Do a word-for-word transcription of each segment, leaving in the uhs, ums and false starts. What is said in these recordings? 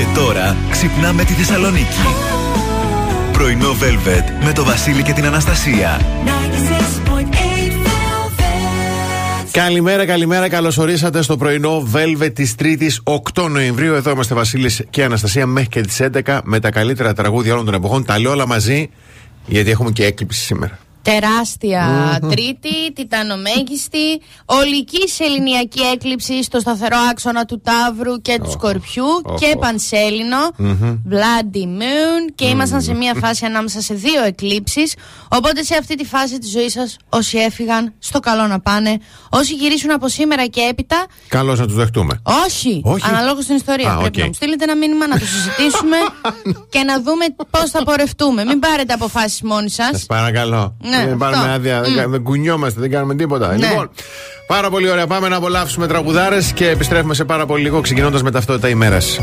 Και τώρα ξυπνάμε τη Θεσσαλονίκη. Oh. Πρωινό Velvet με το Βασίλη και την Αναστασία. Καλημέρα, καλημέρα, καλώς ορίσατε στο πρωινό Velvet της τρίτης οκτώ Νοεμβρίου. Εδώ είμαστε Βασίλης και Αναστασία μέχρι και τις έντεκα με τα καλύτερα τραγούδια όλων των εποχών. Τα λέω όλα μαζί γιατί έχουμε και έκλειψη σήμερα. Τεράστια mm-hmm. τρίτη, τιτανομέγιστη, ολικής ελληνιακή έκλειψη στο σταθερό άξονα του Ταύρου και του oh, Σκορπιού oh, και oh. πανσέλινο, mm-hmm. Bloody Moon και mm-hmm. ήμασταν σε μια φάση ανάμεσα σε δύο εκλήψεις, οπότε σε αυτή τη φάση της ζωής σας όσοι έφυγαν στο καλό να πάνε, όσοι γυρίσουν από σήμερα και έπειτα καλώς να τους δεχτούμε. Όχι, Όχι. αναλόγως στην ιστορία. Ah, πρέπει okay. να μου στείλετε ένα μήνυμα να το συζητήσουμε και να δούμε πώς θα πορευτούμε. Μην πάρετε αποφάσεις μόνοι σας. Σας παρακαλώ. Ναι, δεν πάρουμε άδεια, mm. δεν κουνιόμαστε, δεν κάνουμε τίποτα. Ναι. Λοιπόν, πάρα πολύ ωραία. Πάμε να απολαύσουμε τραγουδάρες και επιστρέφουμε σε πάρα πολύ λίγο, ξεκινώντας με ταυτότητα ημέρας.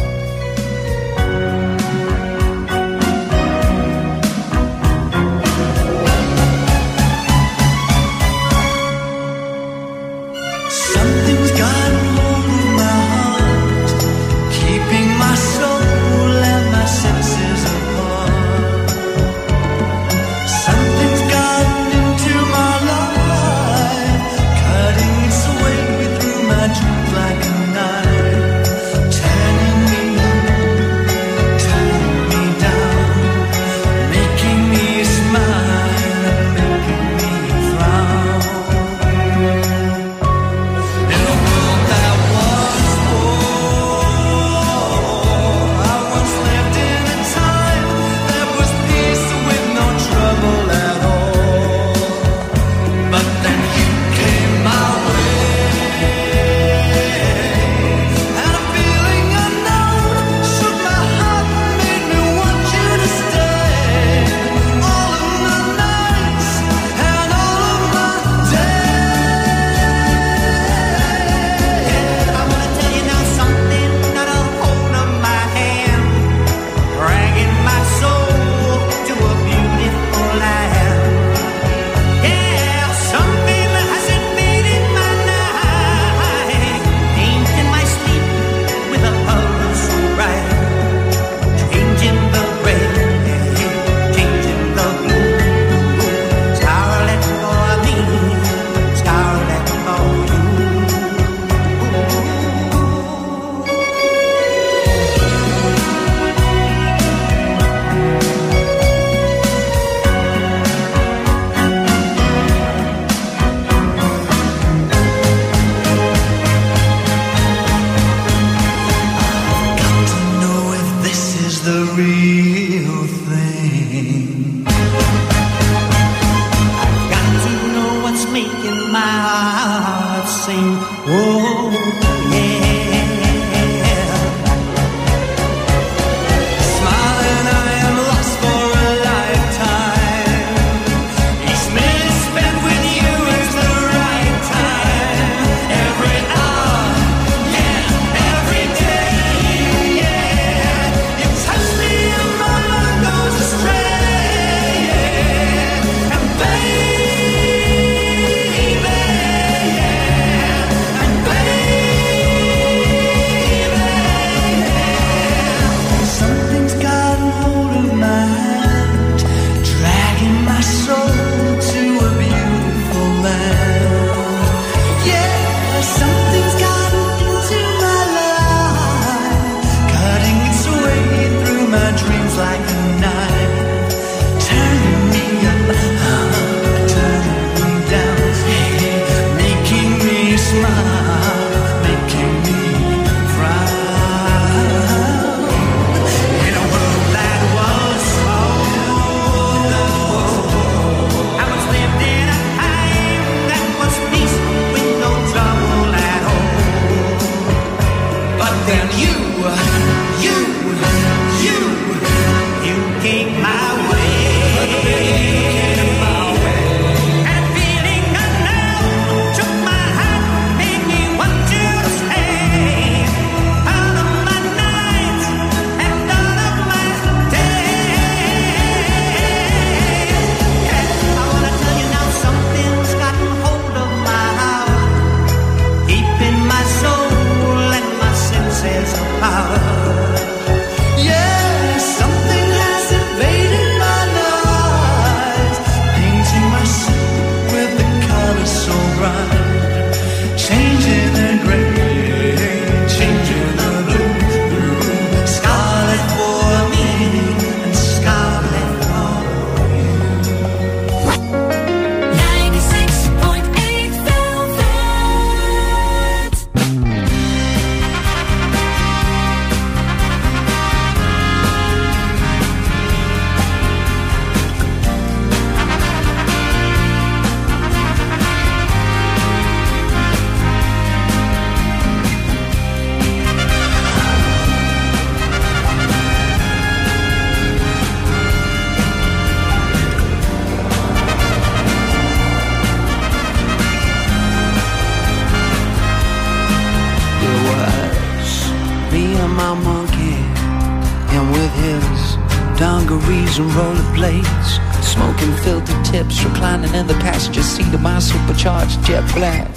Ferraris and rollerblades, smoking filthy tips, reclining in the passenger seat of my supercharged jet black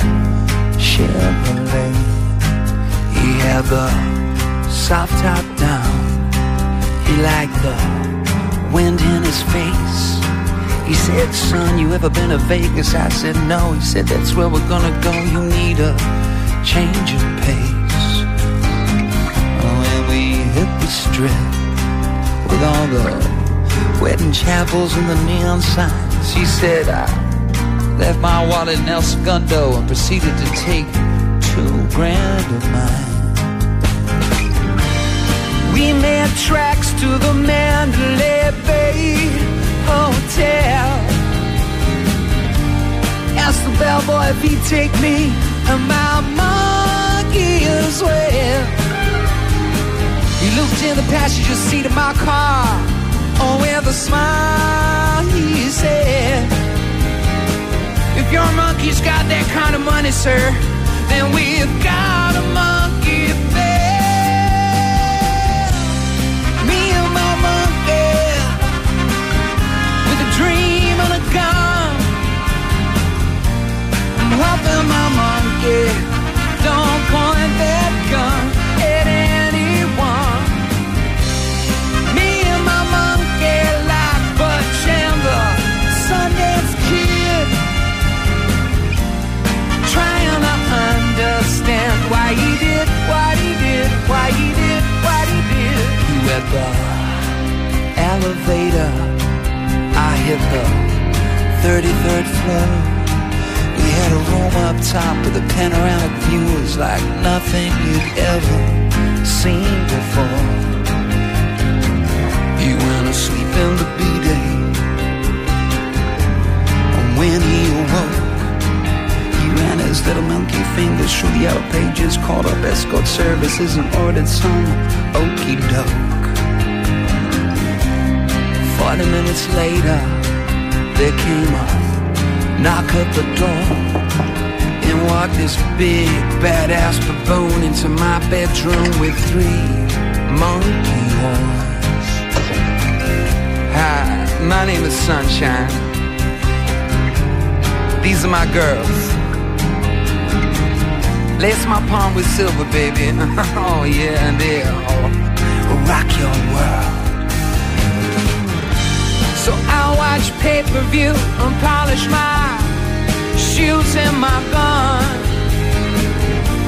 Chevrolet. He had the soft top down, he liked the wind in his face. He said, son, you ever been to Vegas? I said, no. He said, that's where we're gonna go, you need a change of pace. When we hit the strip, with all the wedding chapels and the neon signs, he said, I left my wallet in El Segundo and proceeded to take two grand of mine. We made tracks to the Mandalay Bay Hotel. Asked the bellboy if he'd take me and my monkey as well. He looked in the passenger seat of my car, oh, with a smile he said, if your monkey's got that kind of money, sir, then we've got a monkey bed. Me and my monkey, with a dream and a gun. I'm hoping my monkey don't point that gun at anyone. Sundance kid, trying to understand why he did, what he did, why he did, what he did. You at the elevator, I hit the thirty-third floor. We had a room up top with a panoramic view, it was like nothing you'd ever seen before. You went to sleep in the B-Day. When he awoke, he ran his little monkey fingers through the yellow pages, called up escort services and ordered some okey-doke. Forty minutes later, there came a knock at the door, and walked this big badass baboon into my bedroom with three monkey horns. Hi, my name is Sunshine. These are my girls. Lace my palm with silver, baby. Oh, yeah, and they'll rock your world. So I'll watch pay-per-view and polish my shoes and my gun.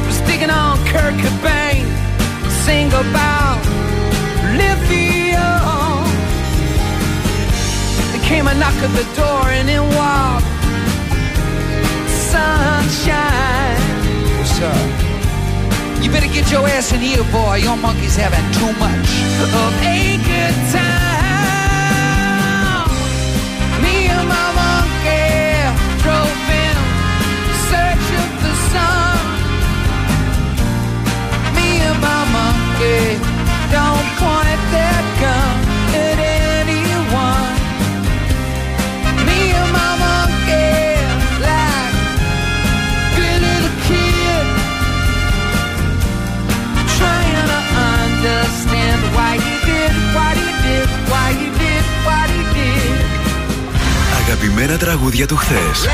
Was digging on Kurt Cobain, sing about lithium. There came a knock at the door and it walked Sunshine. What's up? You better get your ass in here, boy. Your monkey's having too much of a good time. Me and my monkey drove in search of the sun. Me and my monkey don't point that gun at anyone. Me and my monkey understand why he did, why he did, why he did, why he did. Αγαπημένα τραγούδια του χθες.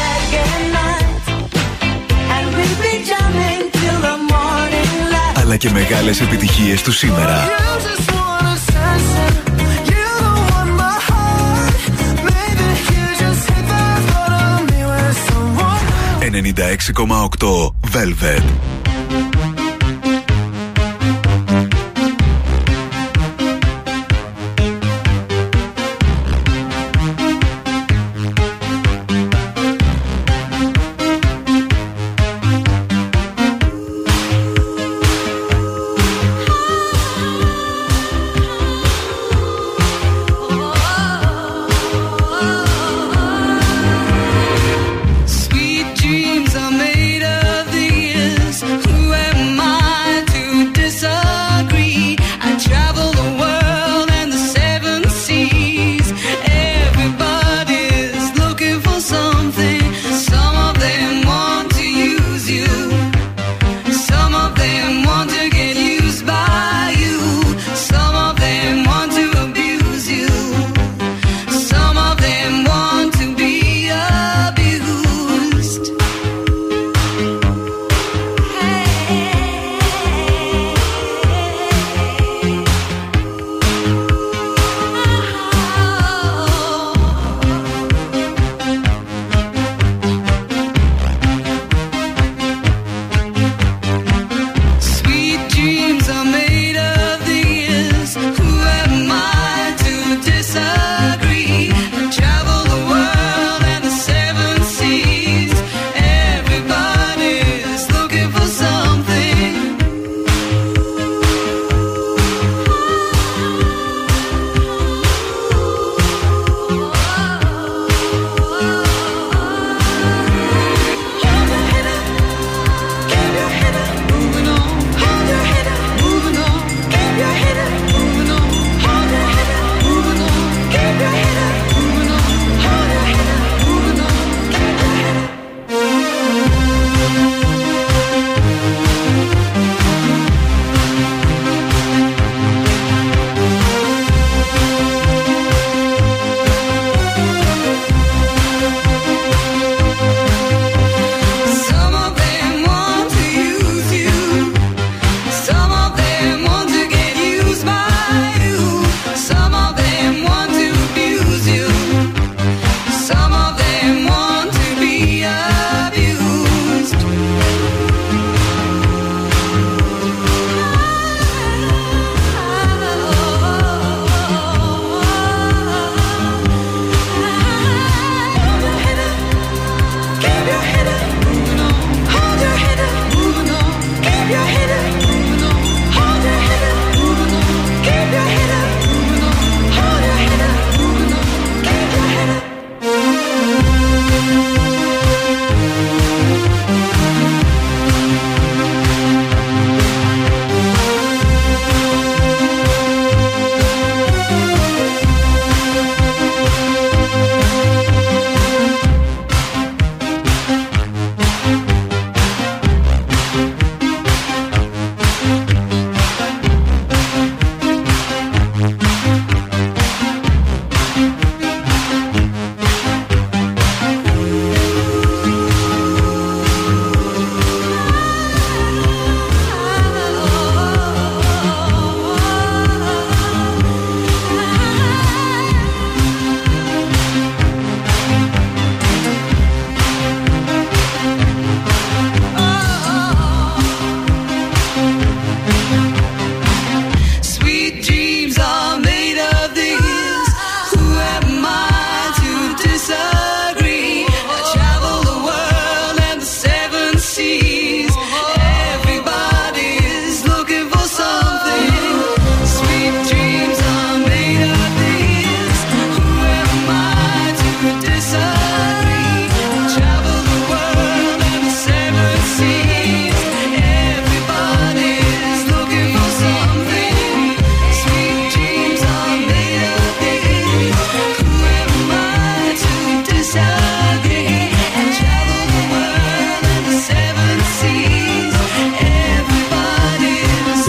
Αλλά και μεγάλες επιτυχίες του σήμερα. ενενήντα έξι κόμμα οκτώ Velvet. Sweet dreams are made of these.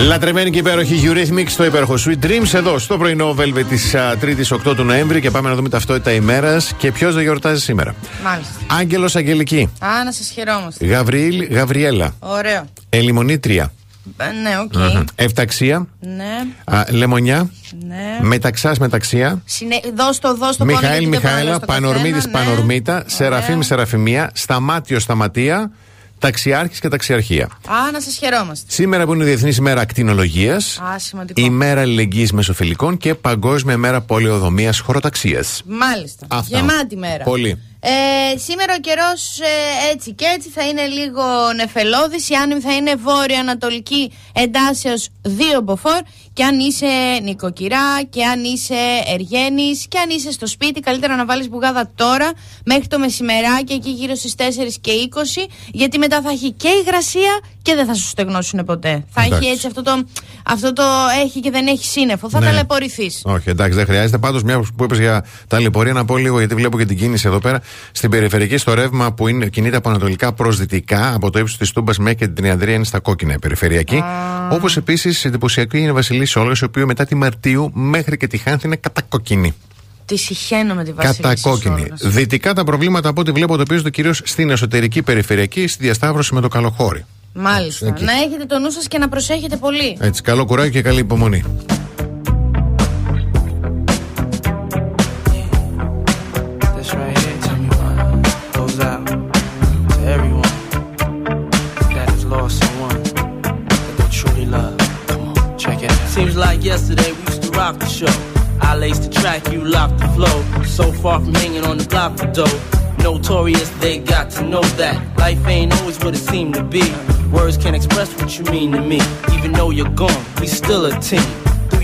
Λατρεμένη και υπέροχη Eurythmics στο υπέροχο Sweet Dreams εδώ στο πρωινό Velvet της τρίτης οκτώ του Νοέμβρη και πάμε να δούμε ταυτότητα ημέρας και ποιος δεν γιορτάζει σήμερα. Μάλιστα. Άγγελος Αγγελική. Α, να σας χαιρόμαστε. Γαβριήλ Γαβριέλα. Ωραίο. Ελιμονίτρια. Ναι, οκ. Okay. Εφταξία. Ναι. Α, λεμονιά. Ναι. Μεταξάς μεταξία. Συνε... Δώστο, δώστο. Μιχαήλ Μιχαήλα. Πανορμίδης ναι. Πανορμίτα. Σεραφείμ Σεραφημία. Σταμάτιο Σταματία. Ταξιάρχης και ταξιαρχία. Α, να σας χαιρόμαστε. Σήμερα που είναι η Διεθνής ημέρα ακτινολογίας, ημέρα αλληλεγγύης μεσοφιλικών και Παγκόσμια ημέρα πολεοδομίας χωροταξίας. Μάλιστα. Αυτά. Γεμάτη μέρα. Πολύ. Ε, σήμερα ο καιρός ε, έτσι και έτσι θα είναι λίγο νεφελώδης. Η άνεμη θα είναι βόρειο-ανατολική εντάσεως δύο μποφόρ. Και αν είσαι νοικοκυρά, και αν είσαι εργένης, και αν είσαι στο σπίτι, καλύτερα να βάλεις μπουγάδα τώρα μέχρι το μεσημεράκι, εκεί γύρω στις τέσσερις και είκοσι, γιατί μετά θα έχει και υγρασία και δεν θα σου στεγνώσουν ποτέ. Εντάξει. Θα έχει έτσι αυτό το, αυτό το έχει και δεν έχει σύννεφο. Θα ναι. ταλαιπωρηθείς. Όχι, εντάξει, δεν χρειάζεται. Πάντως, μια που είπες για ταλαιπωρία, να πω λίγο, γιατί βλέπω και την κίνηση εδώ πέρα. Στην περιφερειακή, στο ρεύμα που είναι, κινείται από ανατολικά προς δυτικά, από το ύψος της Τούμπας μέχρι και την Ιανδρία, είναι στα κόκκινα η περιφερειακή. Ah. Όπως επίσης εντυπωσιακή είναι η Βασιλή Σόλος, η οποία μετά τη Μαρτίου μέχρι και τη Χάνθη είναι κατακόκκινη. Τη συχαίνω με τη Βασιλή Σόλος. Κατακόκκινη. Δυτικά τα προβλήματα από ό,τι βλέπω εντοπίζονται κυρίως στην εσωτερική περιφερειακή, στη διασταύρωση με το Καλοχώρι. Μάλιστα. Έτσι, να έχετε το νου σας και να προσέχετε πολύ. Έτσι. Καλό κουράγιο και καλή υπομονή. Seems like yesterday we used to rock the show. I laced the track, you locked the flow. So far from hanging on the block of dough. Notorious, they got to know that life ain't always what it seemed to be. Words can't express what you mean to me. Even though you're gone, we still a team. Through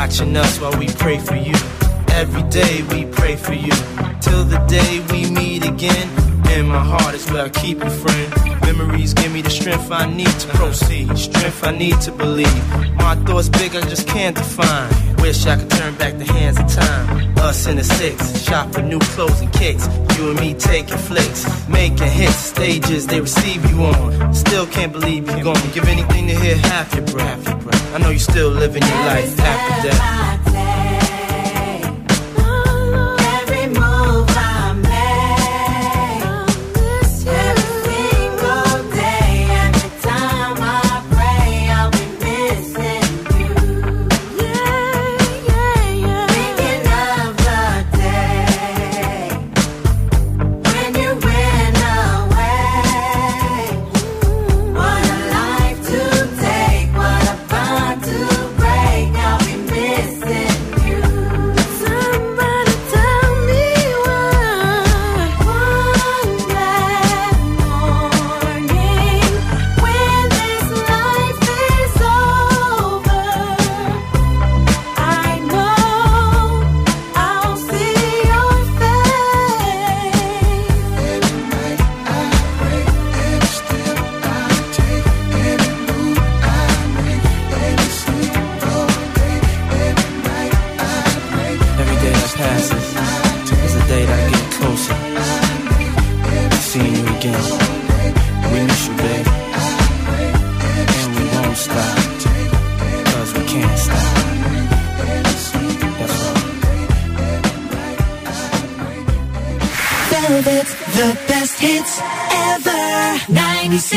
Watching us while we pray for you. Every day we pray for you. Till the day we meet again. In my heart is where I keep you, friend. Memories give me the strength I need to proceed. Strength I need to believe. My thoughts big, I just can't define. Wish I could turn back the hands of time. Us in the six, shop for new clothes and kicks. You and me taking flicks, making hits. Stages they receive you on. Still can't believe you're gonna give anything to hear half your breath. I know you're still living your life after death.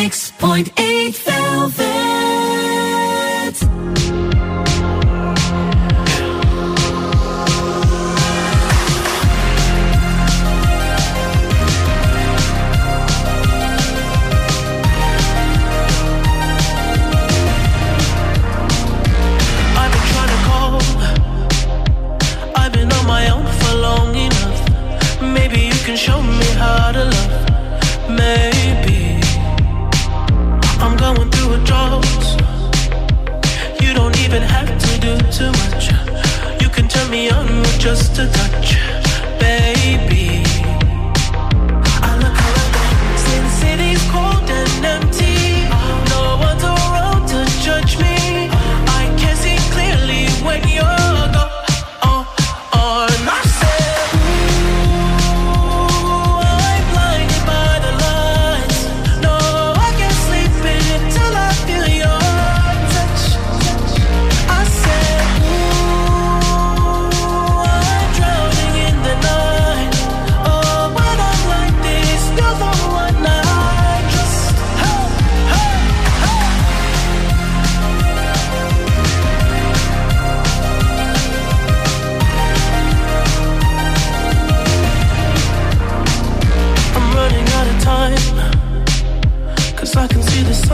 Six point eight velvet. too much. You can turn me on with just a touch, baby. I look around, since the city's cold and empty. No one's around to judge me. I can see clearly when you're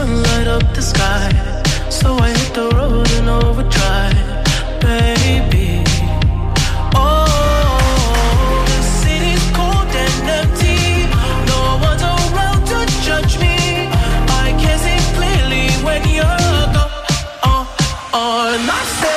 sunlight up the sky, so I hit the road and overdrive, baby. Oh, the city's cold and empty. No one's around to judge me. I can see clearly when you're gone. On my side.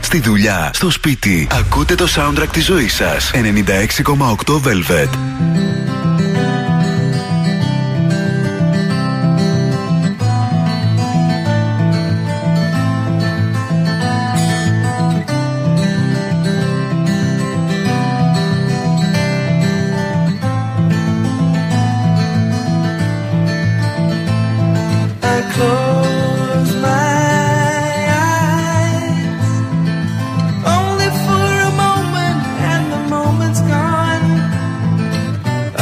Στη δουλειά, στο σπίτι. Ακούτε το soundtrack της ζωής σας. ενενήντα έξι κόμμα οκτώ Velvet.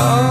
Oh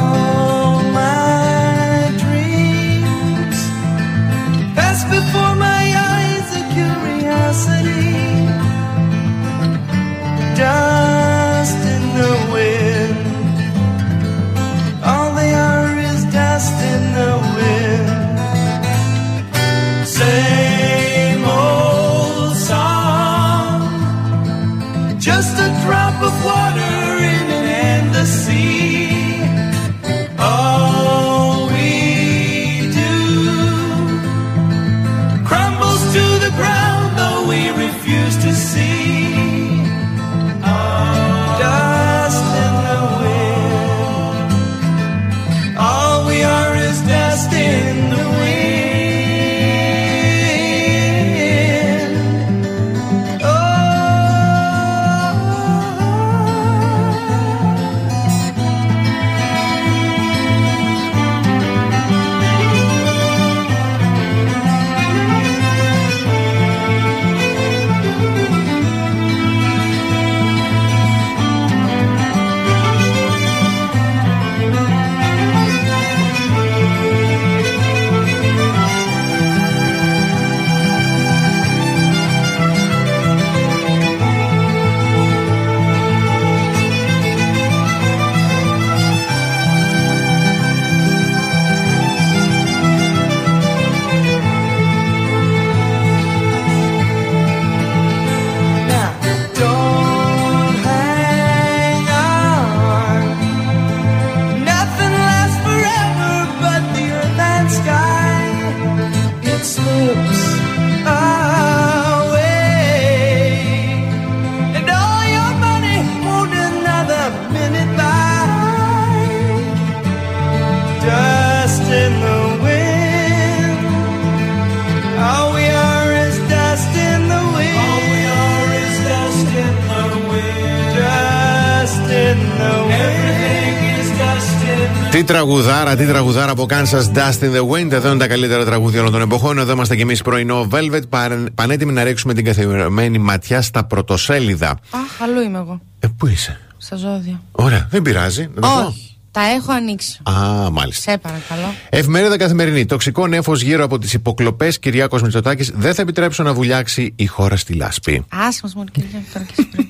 Τι τραγουδάρα, τι τραγουδάρα από Kansas, Dust in the Wind. Εδώ είναι τα καλύτερα τραγούδια όλων των εποχών. Εδώ είμαστε κι εμείς πρωινό Velvet, πανέτοιμοι να ρίξουμε την καθημερινή ματιά στα πρωτοσέλιδα. Αχ, αλλού είμαι εγώ. Ε, πού είσαι? Στα ζώδια. Ωραία, δεν πειράζει. Να το πω. Τα έχω ανοίξει. Α, μάλιστα. Σε παρακαλώ. Εφημερίδα Καθημερινή. Τοξικό νέφος γύρω από τις υποκλοπές. Κυριάκος Μητσοτάκης. Δεν θα επιτρέψω να βουλιάξει η χώρα στη λάσπη. Άσχημος μόνο Κυριάκος Μητσοτάκης.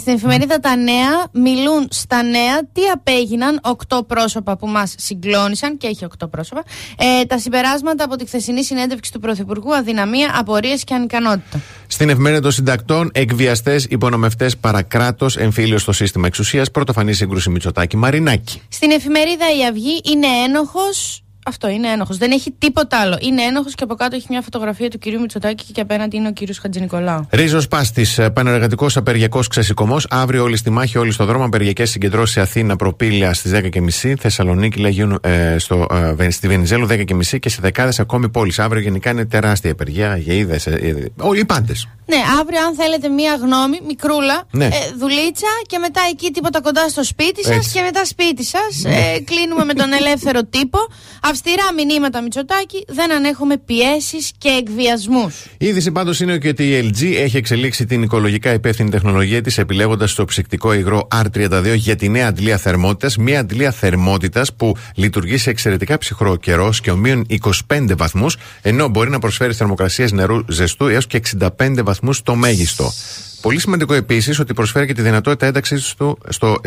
Στην εφημερίδα Τα Νέα μιλούν στα νέα τι απέγιναν οκτώ πρόσωπα που μας συγκλώνησαν, και έχει οκτώ πρόσωπα. Ε, τα συμπεράσματα από τη χθεσινή συνέντευξη του Πρωθυπουργού, αδυναμία, απορίες και ανικανότητα. Στην εφημερίδα των συντακτών, εκβιαστές, υπονομευτές, παρακράτος, εμφύλιο στο σύστημα εξουσίας, πρωτοφανή σύγκρουση Μητσοτάκη-Μαρινάκη. Στην εφημερίδα Η Αυγή είναι ένοχος. Αυτό είναι ένοχος. Δεν έχει τίποτα άλλο. Είναι ένοχος και από κάτω έχει μια φωτογραφία του κυρίου Μητσοτάκη και απέναντι είναι ο κύριος Χατζηνικολάου. Ρίζος Πάστης, πανεργατικός απεργιακός ξεσηκωμός. Αύριο όλοι στη μάχη, όλοι στο δρόμο. Απεργιακές συγκεντρώσεις Αθήνα Προπήλαια στις δέκα και μισή. Θεσσαλονίκη Λαγιούν ε, στο, ε, στη Βενιζέλου δέκα και μισή και σε δεκάδες ακόμη πόλεις. Αύριο γενικά είναι τεράστια απεργία. Αγεΐδες, ε, ε, όλοι οι πάντες. Ναι, αύριο αν θέλετε μία γνώμη, μικρούλα, ναι. ε, δουλίτσα και μετά εκεί τίποτα κοντά στο σπίτι σας και μετά σπίτι σας. Ναι. Ε, κλείνουμε με τον ελεύθερο τύπο. Αυστηρά μηνύματα Μητσοτάκη, δεν ανέχουμε πιέσεις και εκβιασμούς. Η είδηση πάντως είναι ότι η ελ τζι έχει εξελίξει την οικολογικά υπεύθυνη τεχνολογία της επιλέγοντας το ψυκτικό υγρό αρ τριάντα δύο για τη νέα αντλία θερμότητας. Μια αντλία θερμότητας που λειτουργεί σε εξαιρετικά ψυχρό καιρό και ομοίων είκοσι πέντε βαθμούς, ενώ μπορεί να προσφέρει θερμοκρασίες νερού ζεστού έως και εξήντα πέντε βαθμούς το μέγιστο. Πολύ σημαντικό επίσης ότι προσφέρει και τη δυνατότητα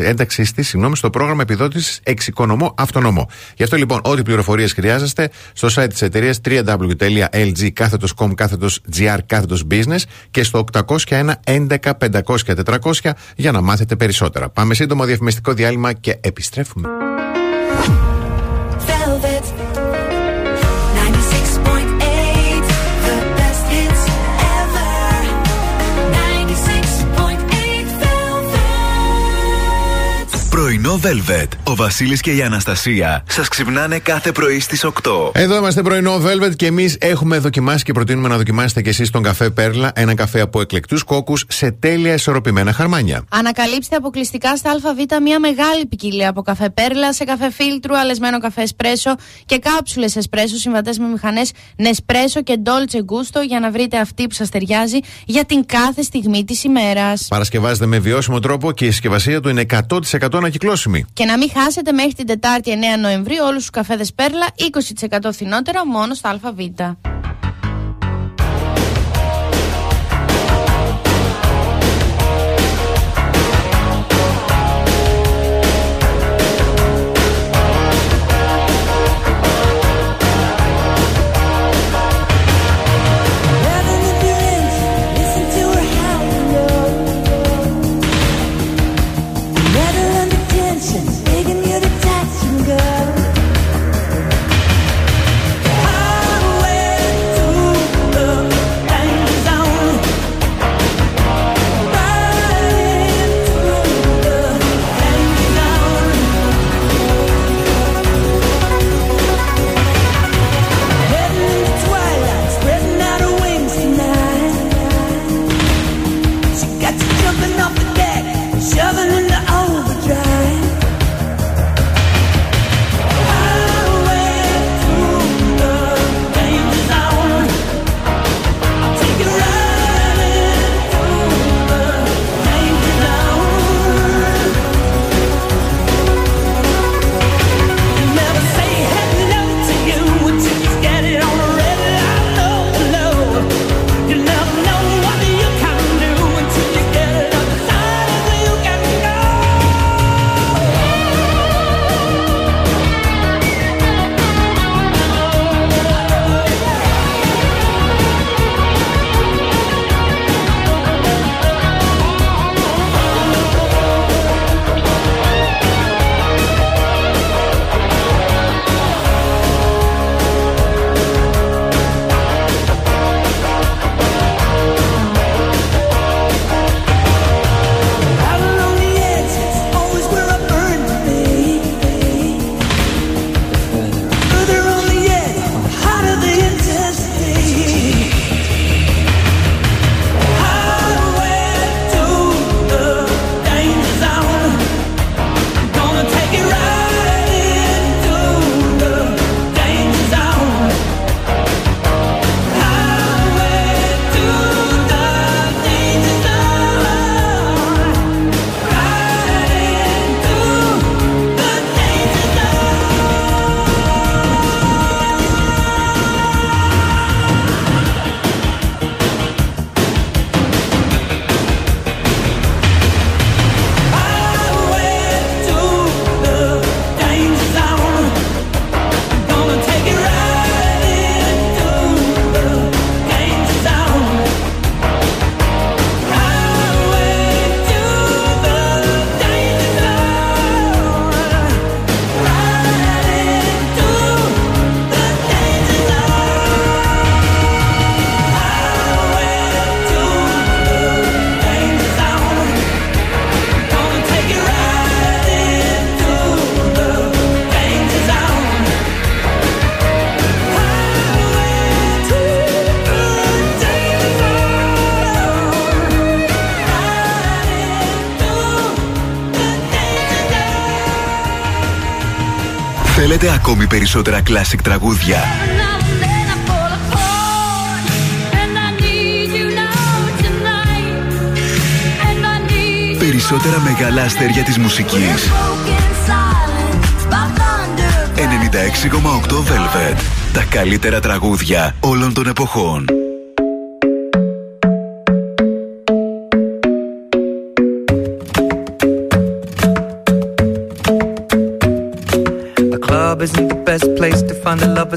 ένταξης της στο πρόγραμμα επιδότησης Εξοικονομώ Αυτονομώ. Γι' αυτό λοιπόν, ό,τι πληροφορίες χρειάζεστε στο site της εταιρείας double-u double-u double-u τελεία ελ τζι τελεία κομ τελεία τζι αρ τελεία business και στο οκτακόσια ένα έντεκα πεντακόσια τετρακόσια για να μάθετε περισσότερα. Πάμε σύντομα διαφημιστικό διάλειμμα και επιστρέφουμε. Πρωινό Velvet. Ο Βασίλης και η Αναστασία σας ξυπνάνε κάθε πρωί στις οκτώ. Εδώ είμαστε πρωινό Velvet και εμείς έχουμε δοκιμάσει και προτείνουμε να δοκιμάσετε κι εσείς τον καφέ Πέρλα. Ένα καφέ από εκλεκτούς κόκκους σε τέλεια ισορροπημένα χαρμάνια. Ανακαλύψτε αποκλειστικά στα Αλφαβήτα μια μεγάλη ποικιλία από καφέ Πέρλα σε καφέ φίλτρου, αλεσμένο καφέ εσπρέσο και κάψουλες εσπρέσο συμβατές με μηχανές Νεσπρέσο και Dolce Gusto για να βρείτε αυτή που σας ταιριάζει για την κάθε στιγμή της ημέρας. Παρασκευάζεται με βιώσιμο τρόπο και η συσκευασία του είναι εκατό τοις εκατό. Και να μην χάσετε μέχρι την Τετάρτη εννέα Νοεμβρίου όλους τους καφέδες Πέρλα είκοσι τοις εκατό φθηνότερα μόνο στα ΑΒ. When Θέλετε ακόμη περισσότερα classic τραγούδια? Περισσότερα μεγάλα αστέρια της μουσικής. ενενήντα έξι κόμμα οκτώ Velvet. Τα καλύτερα τραγούδια όλων των εποχών. Isn't the best place to find a lover,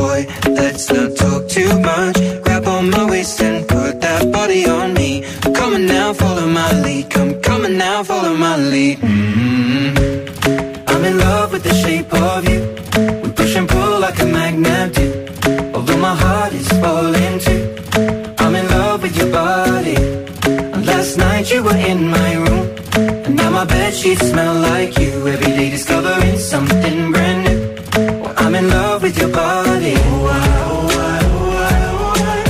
boy, let's not talk too much. Grab on my waist and put that body on me. I'm coming now, follow my lead. Come, coming now, follow my lead. Mm-hmm. I'm in love with the shape of you. We push and pull like a magnet do. Although my heart is falling too. I'm in love with your body. And last night you were in my room. And now my bedsheets smell like you. Every day discovering something brand new. Well, I'm in love with your body. Oh, I, oh, I, oh, I, oh, I.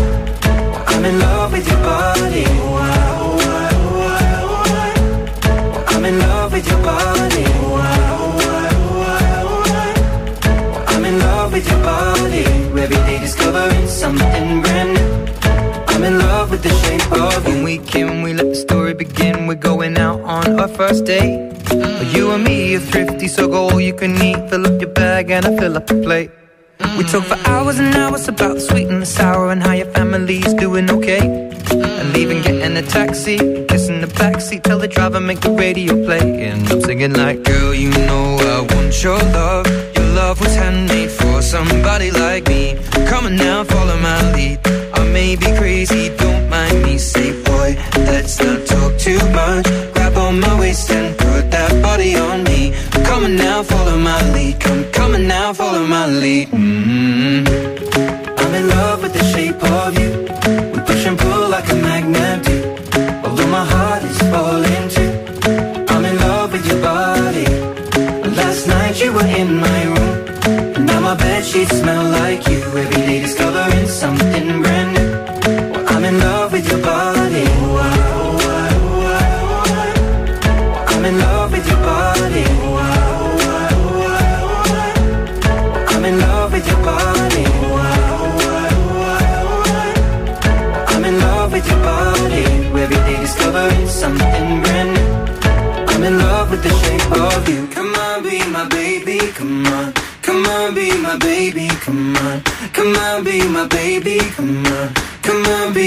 Well, I'm in love with your body. Oh, I, oh, I, oh, I, oh, I. Well, I'm in love with your body. Oh, I, oh, I, oh, I, oh, I. Well, I'm in love with your body. Every day discovering something brand new. I'm in love with the shape of you. When we can, we let the story begin. We're going out on our first date. Mm-hmm. Well, you and me are thrifty, so go all you can eat. Fill up your bag and I fill up the plate. Mm-hmm. We talk for hours and hours about the sweet and the sour and how your family's doing okay. Mm-hmm. And leaving, getting a taxi, kissing the backseat, tell the driver make the radio play. And I'm singing like, girl, you know I want your love. Your love was handmade for somebody like me. Come on now, follow my lead. I may be crazy, don't mind me. Say, boy, let's not talk too much. Grab on my waist and put that body on me. I'm coming now, follow my lead. Come, coming now, follow my lead. Mm-hmm. I'm in love with the shape of you. We push and pull like a magnet do. Although my heart is falling too. I'm in love with your body. Last night you were in my room. Now my bedsheets smell like you. Every day discovering something brand new. Well, I'm in love with your body. Oh, I, oh, I, oh, I, oh, I. Well, I'm in love with your body. Oh, I, oh, I, oh, I, oh, I. Well, I'm in love with your body. Oh, I, oh, I, oh, I, oh, I. Well, I'm in love with your body. Every day discovering something brand new. I'm in love with the shape of you. Come on, be my baby, come on. Come on, be my baby, come on. Come on, be my baby, come on. Come on, be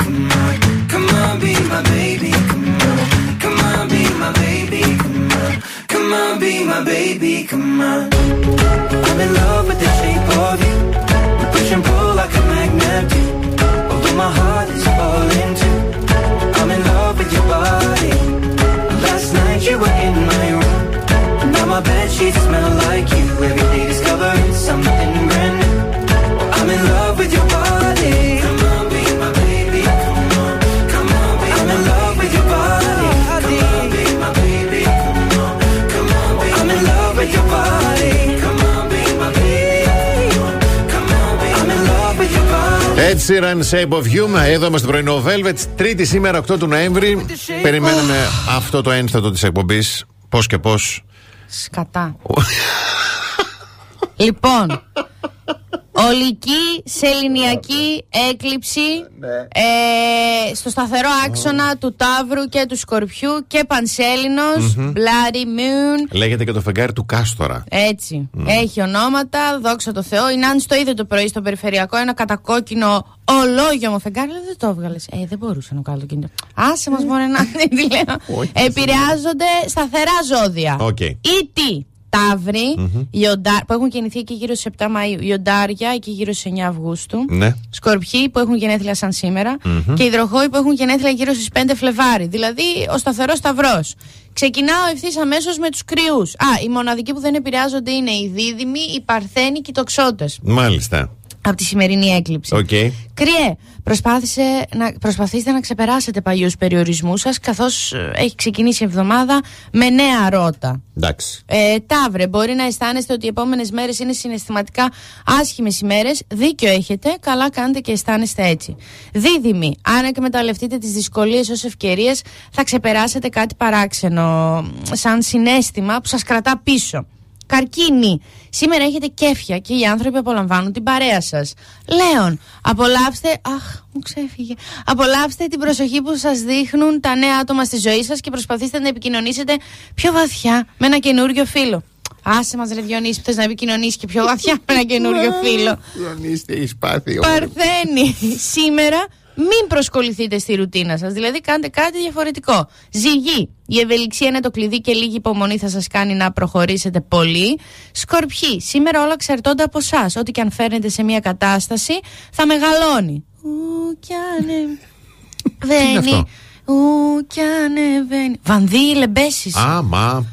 come on. Come on, be my baby, come on. Come on, be my baby, come on. Come on, be my baby, come on. I'm in love with the shape of you. We push and pull like a magnet do. Although my heart is falling too. I'm in love with your body. Last night you were in my room. My bedsheets smell like you. Every day discovering something brand new. I'm in love with your body. Come on, be my baby. Come on, come on, be I'm my in love baby. With your body. Come on, be my baby. Come on, come on, be I'm my in love baby. With your body. Come on, be my baby. Come on, come on, be I'm my in love with your body. Ed Sheeran, Shape of You. Εδώ είμαστε πρωινό Velvet. Τρίτη σήμερα, οκτώ του Νοέμβρη. Περιμένουμε oh. αυτό το ένστατο της εκπομπής. Πώς και πώς. Σκατά. Λοιπόν, ολική σεληνιακή έκλειψη ε, στο σταθερό άξονα του Ταύρου και του Σκορπιού και Πανσέλινος, Bloody Moon. Λέγεται και το φεγγάρι του Κάστορα. Έτσι. Mm. Έχει ονόματα, δόξα τω Θεώ. Η Νάνση το είδε το πρωί στο περιφερειακό, ένα κατακόκκινο ολόγιομο φεγγάρι. Δεν το έβγαλε. Ε, δεν μπορούσε να κάνω το κινητό. Άσε μας μόνο να. Επηρεάζονται σταθερά ζώδια. Ή τι. Ταύροι, mm-hmm. Ιοντα... που έχουν γεννηθεί εκεί γύρω στις εφτά Μαΐου, Ιοντάρια εκεί γύρω στις εννιά Αυγούστου, ναι. Σκορπιοί που έχουν γενέθλια σαν σήμερα, mm-hmm. και Υδροχόοι που έχουν γενέθλια γύρω στις πέντε Φλεβάρι. Δηλαδή ο σταθερός σταυρός. Ξεκινάω ευθύς αμέσως με τους Κρυούς. Α, οι μοναδικοί που δεν επηρεάζονται είναι οι Δίδυμοι, οι Παρθένοι και οι Τοξότες. Μάλιστα. Από τη σημερινή έκλειψη. Okay. Κριέ, προσπάθησε να, προσπαθήστε να ξεπεράσετε παλιούς περιορισμούς σας, καθώς έχει ξεκινήσει η εβδομάδα με νέα ρότα. Ε, Ταύρε, μπορεί να αισθάνεστε ότι οι επόμενες μέρες είναι συναισθηματικά άσχημες ημέρες. Δίκιο έχετε, καλά κάνετε και αισθάνεστε έτσι. Δίδυμοι, αν εκμεταλλευτείτε τις δυσκολίες ως ευκαιρίες, θα ξεπεράσετε κάτι παράξενο, σαν συναίσθημα που σας κρατά πίσω. Καρκίνη, σήμερα έχετε κέφια και οι άνθρωποι απολαμβάνουν την παρέα σας. Λέων, απολαύστε. Αχ, μου ξέφυγε. Απολαύστε την προσοχή που σας δείχνουν τα νέα άτομα στη ζωή σας και προσπαθήστε να επικοινωνήσετε πιο βαθιά με ένα καινούριο φίλο. Άσε μας ρε Διονύση, που θες να επικοινωνήσεις και πιο βαθιά με ένα καινούριο φίλο. Διονύστε, εις πάθει. Παρθένη, σήμερα μην προσκοληθείτε στη ρουτίνα σας, δηλαδή κάντε κάτι διαφορετικό. Ζυγή, η ευελιξία είναι το κλειδί και λίγη υπομονή θα σας κάνει να προχωρήσετε πολύ. Σκορπιοί, σήμερα όλα εξαρτώνται από εσάς. Ό,τι και αν φέρνετε σε μια κατάσταση θα μεγαλώνει. Ου κι ανεβαίνει. Ου κι ανεβαίνει. Βανδύ, λεμπέσεις. Άμα,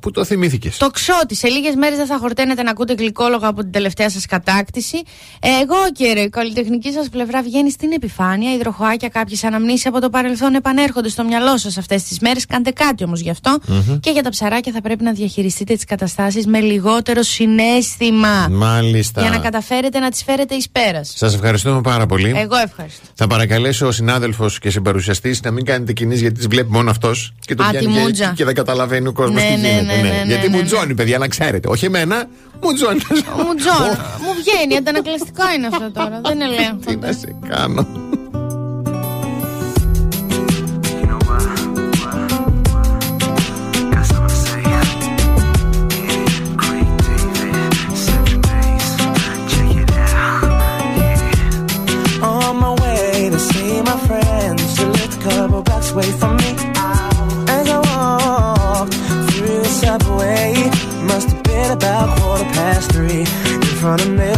πού το θυμήθηκες. Το Τοξότη, σε λίγες μέρες δεν θα χορταίνετε να ακούτε γλυκόλογα από την τελευταία σας κατάκτηση. Εγώ και ρε, η καλλιτεχνική σας πλευρά βγαίνει στην επιφάνεια. Υδροχοάκια, κάποιες αναμνήσεις από το παρελθόν επανέρχονται στο μυαλό σας αυτές τις μέρες. Κάντε κάτι όμως γι' αυτό. Mm-hmm. Και για τα ψαράκια θα πρέπει να διαχειριστείτε τις καταστάσεις με λιγότερο συναίσθημα. Μάλιστα. Για να καταφέρετε να τις φέρετε εις πέρας. Σας ευχαριστούμε πάρα πολύ. Εγώ ευχαριστώ. Θα παρακαλέσω ο συνάδελφος και συμπαρουσιαστής να μην κάνει. Γιατί τις βλέπει μόνο αυτός και το πιάνει και, και δεν καταλαβαίνει ο κόσμος ναι, τι γίνεται. Ναι, ναι, ναι, ναι, γιατί ναι, μου τζώνει, ναι. παιδιά, να ξέρετε. Όχι εμένα, μου τζώνει. Μου τζώνει. Μου βγαίνει, αντανακλαστικό είναι αυτό τώρα. Δεν ελέγχω. Τι να σε κάνω. Wait for me. As I walked through the subway, must have been about quarter past three. In front of me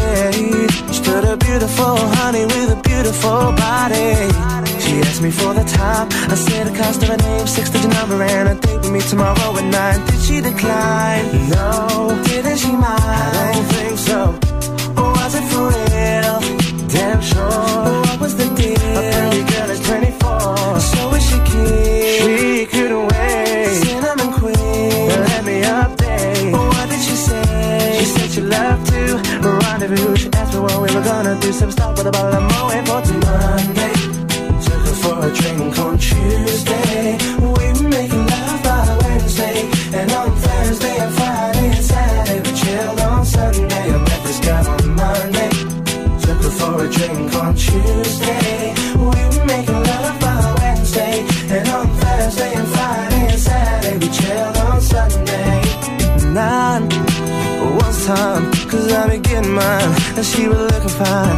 stood a beautiful honey with a beautiful body. She asked me for the time. I said the cost of her name, six-digit number, and a date with me tomorrow at nine. Did she decline? No. Didn't she mind? I don't think so. Was it for real? Damn sure. What was the deal? A pretty girl is twenty-four. So is she she couldn't wait. Cinnamon queen, let me update. What did she say? She said she loved to rendezvous. She asked me what we were gonna do. Some stuff with a bottle of Moët for Monday. Took her for a drink on Tuesday. We were making love by Wednesday, and on Thursday and Friday and Saturday we chilled on Sunday. I met this guy on Monday. Took her for a drink on Tuesday. We were making love by Wednesday. And on Thursday and Friday and Saturday we chilled on Sunday. Nine, one time, cause I been getting mine, and she was looking fine.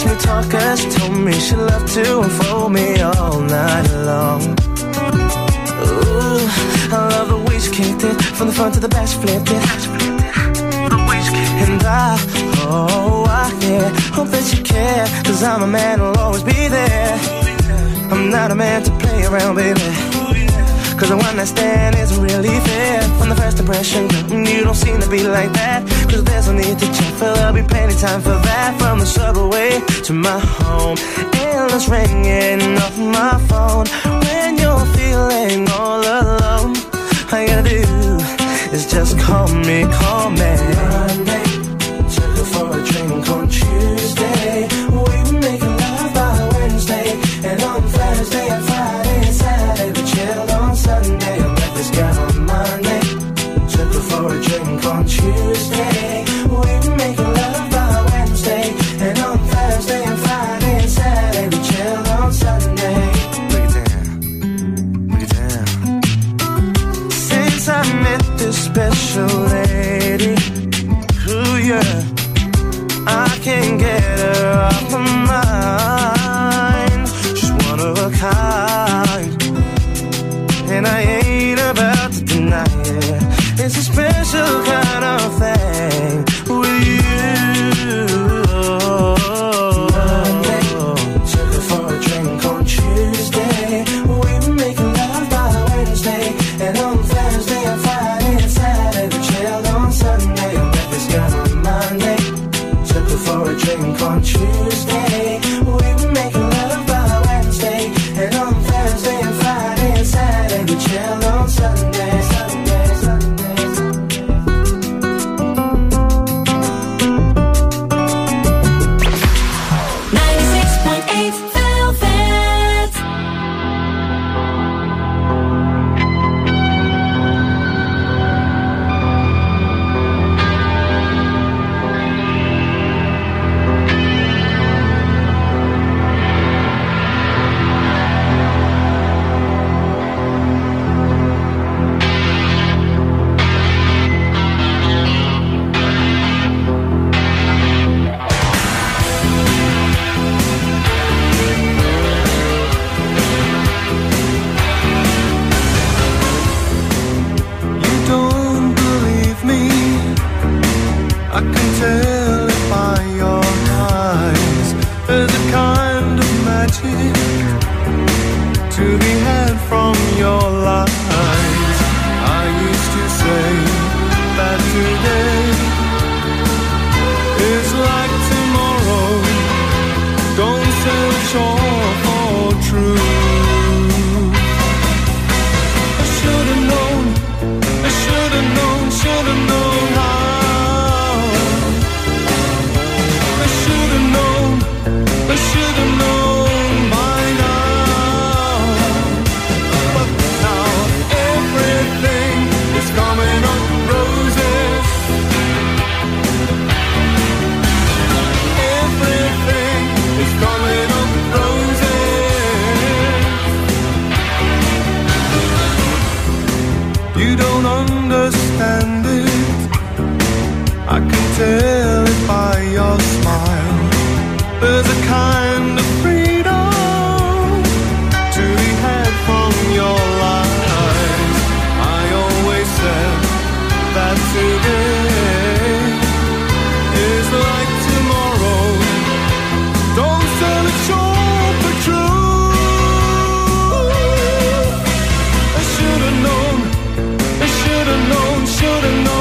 Smooth talker, she told me she loved to unfold me all night long. Ooh, I love the way she kicked it, from the front to the back she flipped it. And I, oh I, yeah, hope that you care, cause I'm a man who'll always be there. I'm not a man to play around, baby. Cause the one I stand isn't really fair. From the first impression, you don't seem to be like that. Cause there's no need to check, for there'll be plenty time for that. From the subway to my home, endless ringing off my phone. When you're feeling all alone, all you gotta do is just call me, call me. Monday, took her for a drink on Tuesday. We were making love by Wednesday. And on Thursday and Friday and Saturday we chilled on Sunday. I met this guy on Monday. Took her for a drink on Tuesday. We were making love by Wednesday. And on Thursday and Friday and Saturday we chilled on Sunday. Break it down, break it down. Since I met this special lady, to the end from your lies. I used to say that today is like tomorrow. Don't search all for truth. I should have known, I should have known, should have known how. I should have known, I should have known. Tell it by your smile. There's a kind of freedom to be had from your lies. I always said that today is like tomorrow. Don't sell it short for truth. I should have known, I should have known, should have known.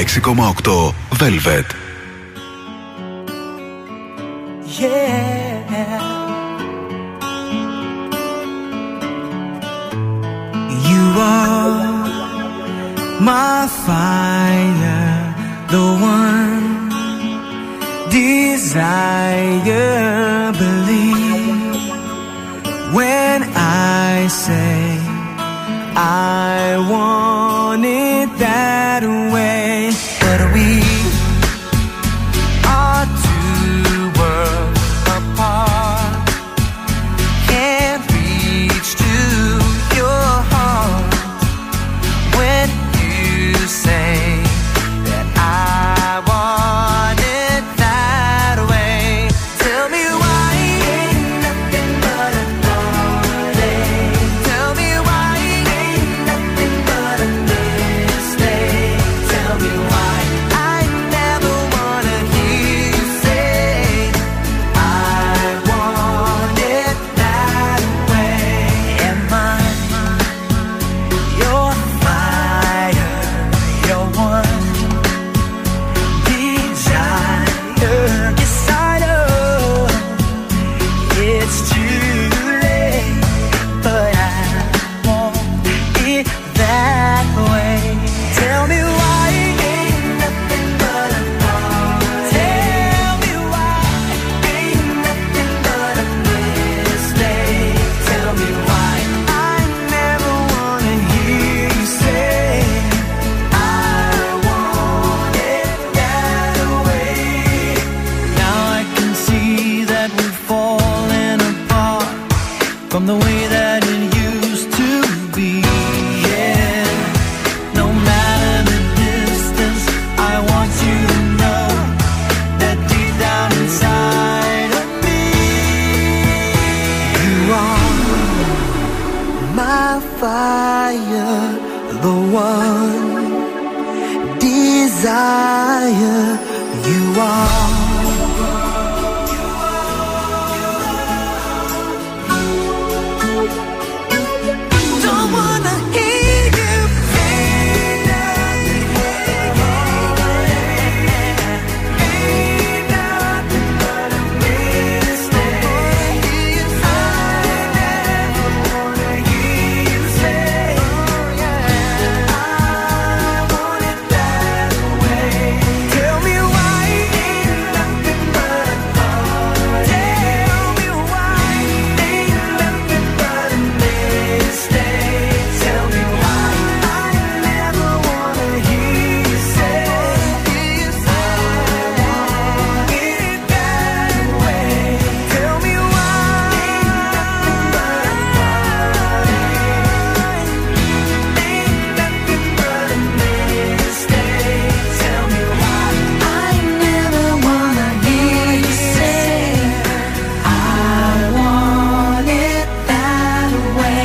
έξι κόμμα οκτώ Velvet. desire, the one desire you are.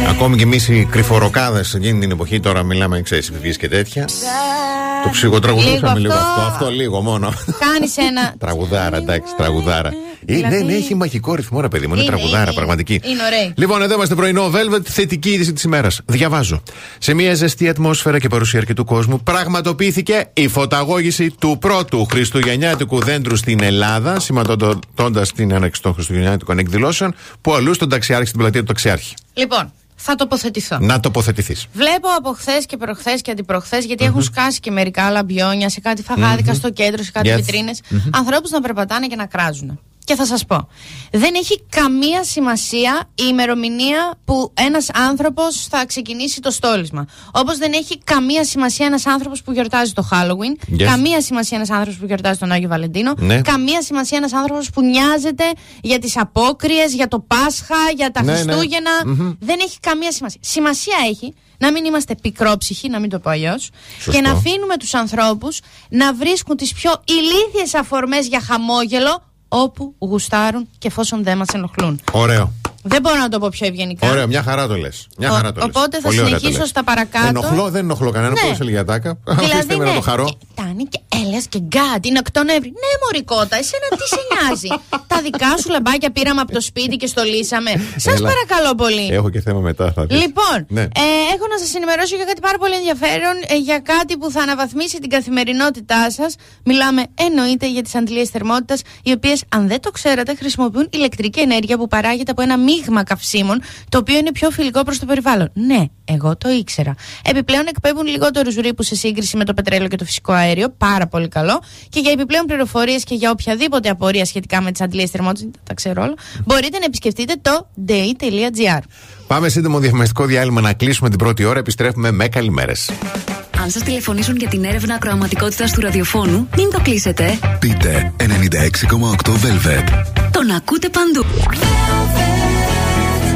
Ακόμη και εμείς οι κρυφοροκάδες εκείνη την εποχή, τώρα μιλάμε, ξέρεις, επιβίες και τέτοια. Το ψυχοτραγουδούσαμε λίγο αυτό. Αυτό λίγο μόνο. Κάνεις ένα. Τραγουδάρα, εντάξει, τραγουδάρα. Ναι, ναι, έχει μαγικό ρυθμό, ρε παιδί μου. Είναι τραγουδάρα, πραγματική. Είναι ωραία. Λοιπόν, εδώ είμαστε πρωινό Velvet. Θετική είδηση της ημέρας. Διαβάζω. Σε μια ζεστή ατμόσφαιρα και παρουσία αρκετού κόσμου, πραγματοποιήθηκε η φωταγώγηση του πρώτου χριστουγεννιάτικου δέντρου στην Ελλάδα, σηματοδοτώντας την έναρξη των χριστουγεννιάτικων εκδηλώσεων που αλλού στον Ταξιάρχη, στην πλατεία του Ταξιάρχη. Λοιπόν. Θα τοποθετηθώ. Να τοποθετηθείς. Βλέπω από χθες και προχθές και αντιπροχθές, γιατί mm-hmm. έχουν σκάσει και μερικά λαμπιόνια σε κάτι φαγάδικα mm-hmm. στο κέντρο, σε κάτι yes. βιτρίνες, mm-hmm. ανθρώπους να περπατάνε και να κράζουν. Και θα σας πω, δεν έχει καμία σημασία η ημερομηνία που ένας άνθρωπος θα ξεκινήσει το στόλισμα. Όπως δεν έχει καμία σημασία ένας άνθρωπος που γιορτάζει το Halloween, yes. καμία σημασία ένας άνθρωπος που γιορτάζει τον Άγιο Βαλεντίνο, ναι. καμία σημασία ένας άνθρωπος που νοιάζεται για τις απόκριες, για το Πάσχα, για τα ναι, Χριστούγεννα. Ναι. Δεν έχει καμία σημασία. Σημασία έχει να μην είμαστε πικρόψυχοι, να μην το πω αλλιώς, και να αφήνουμε τους ανθρώπους να βρίσκουν τις πιο ηλίθιες αφορμές για χαμόγελο όπου γουστάρουν και εφόσον δεν μας ενοχλούν. Ωραίο. Δεν μπορώ να το πω πιο ευγενικά. Ωραίο, μια χαρά το λες. Μια Ο, χαρά το λες. Οπότε θα πολύ συνεχίσω στα παρακάτω. Ενοχλώ, δεν ενοχλώ κανένα, ναι. σε λιγατάκα. Αφήστε με να το χαρώ. Τάνι και έλεας και γκάτ, είναι οκτώ Νοέμβρη. Ναι, μωρικότα, εσένα τι σε νοιάζει. Τα δικά σου λαμπάκια πήραμε από το σπίτι και στολίσαμε. Σας παρακαλώ πολύ. Έχω και θέμα μετά, θα δεις. Λοιπόν, ναι. ε, έχω να σας ενημερώσω για κάτι πάρα πολύ ενδιαφέρον, ε, για κάτι που θα αναβαθμίσει την καθημερινότητά σας. Μιλάμε εννοείται για τις αντιλίες θερμότητας, οι οποίες, αν δεν το ξέρατε, χρησιμοποιούν ηλεκτρική ενέργεια που παράγεται από ένα μείγμα καυσίμων, το οποίο είναι πιο φιλικό προς το περιβάλλον. Ναι, εγώ το ήξερα. Επιπλέον εκπέμπουν λιγότερους ρήπους σε σύγκριση με το πετρέλαιο και το φυσικό αέριο. Πάρα πολύ καλό. Και για επιπλέον πληροφορίες και για οποιαδήποτε απορία σχετικά με τις αντλίες θερμότητας, τα ξέρω όλα, μπορείτε να επισκεφτείτε το ντεϊ τελεία τζι άρ. Πάμε σύντομο διαφημιστικό διάλειμμα να κλείσουμε την πρώτη ώρα. Επιστρέφουμε με καλημέρες. Αν σας τηλεφωνήσουν για την έρευνα ακροαματικότητας του ραδιοφώνου, μην το κλείσετε. Πείτε ενενήντα έξι κόμμα οκτώ Velvet. Τον ακούτε παντού.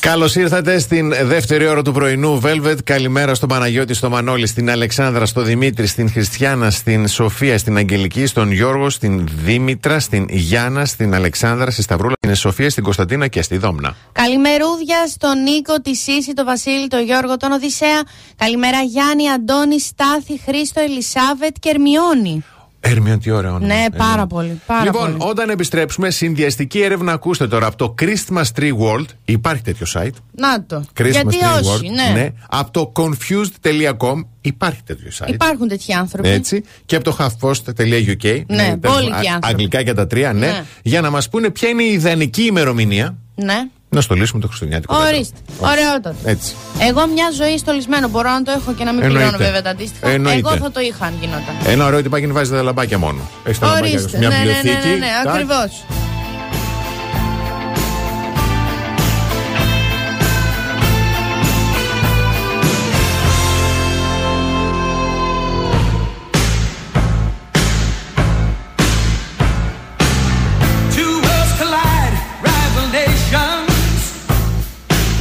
Καλώς ήρθατε στην δεύτερη ώρα του πρωινού Velvet. Καλημέρα στον Παναγιώτη, στον Μανώλη, στην Αλεξάνδρα, στον Δημήτρη, στην Χριστιάνα, στην Σοφία, στην Αγγελική, στον Γιώργο, στην Δήμητρα, στην Γιάννα, στην Αλεξάνδρα, στη Σταυρούλα, στην Σοφία, στην Κωνσταντίνα και στη Δόμνα. Καλημερούδια στον Νίκο, τη Σύση, τον Βασίλη, τον Γιώργο, τον Οδυσσέα. Καλημέρα Γιάννη, Αντώνη, Στάθη, Χρήστο, Ελισάβετ και Ερμιόνη. Ερμιόν, τι ωραίο όνομα. Ναι, πάρα Ερμιόν. Πολύ. Πάρα λοιπόν, πολύ. Όταν επιστρέψουμε, συνδυαστική έρευνα, ακούστε τώρα, από το Christmas Tree World. Υπάρχει τέτοιο site. Να το. Christmas Γιατί Tree όχι, World. Ναι. ναι. Από το confused τελεία com υπάρχει τέτοιο site. Υπάρχουν τέτοιοι άνθρωποι. Έτσι. Και από το halfpost τελεία uk. Ναι, ναι πολύ και άνθρωποι. Αγγλικά για τα τρία, ναι. ναι. Για να μας πούνε ποια είναι η ιδανική ημερομηνία. Ναι. Να στολίσουμε το χριστουγεννιάτικο. Ορίστε. Ωραιότατα. Έτσι. Εγώ μια ζωή στολισμένο μπορώ να το έχω και να μην πληρώνω βέβαια τα αντίστοιχα. Εννοείται. Εγώ θα το είχα αν γινόταν. Ένα ωραίο ότι πάει και βάζει τα λαμπάκια μόνο. Έχει τα λαμπάκια σε μια βιβλιοθήκη. Ναι, ναι, ναι, ναι, ναι. Ακριβώς.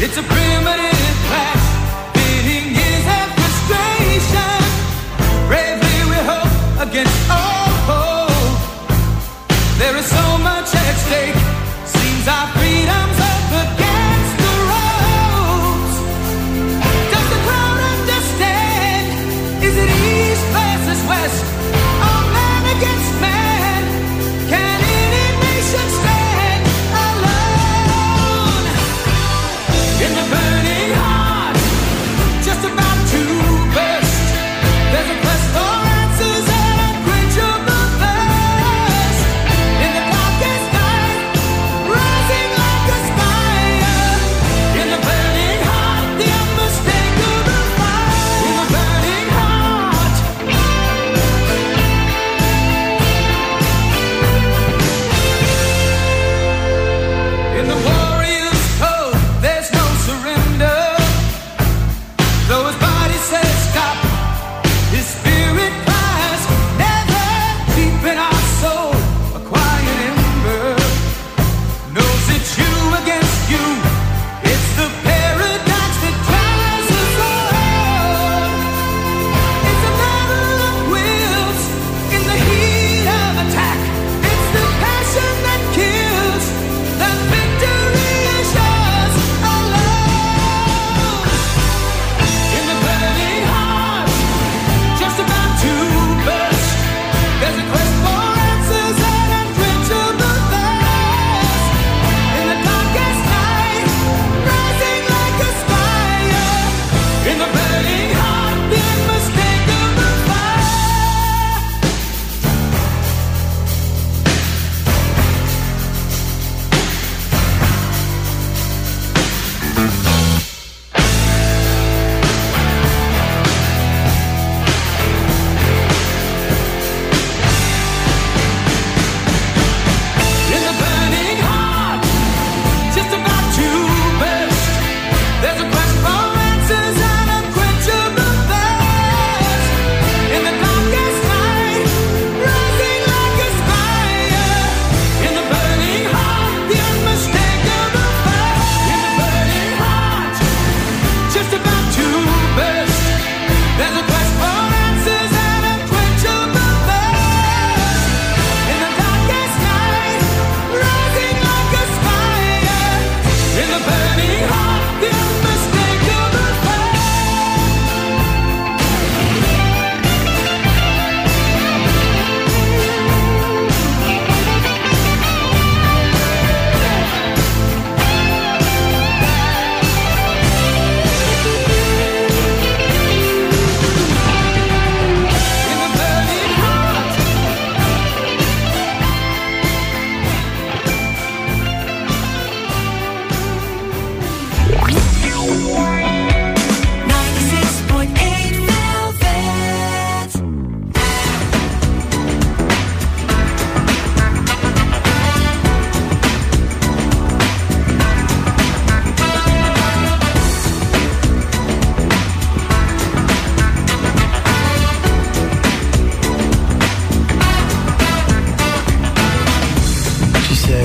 It's a primitive clash, pitting years of frustration. Bravely we hope against all hope.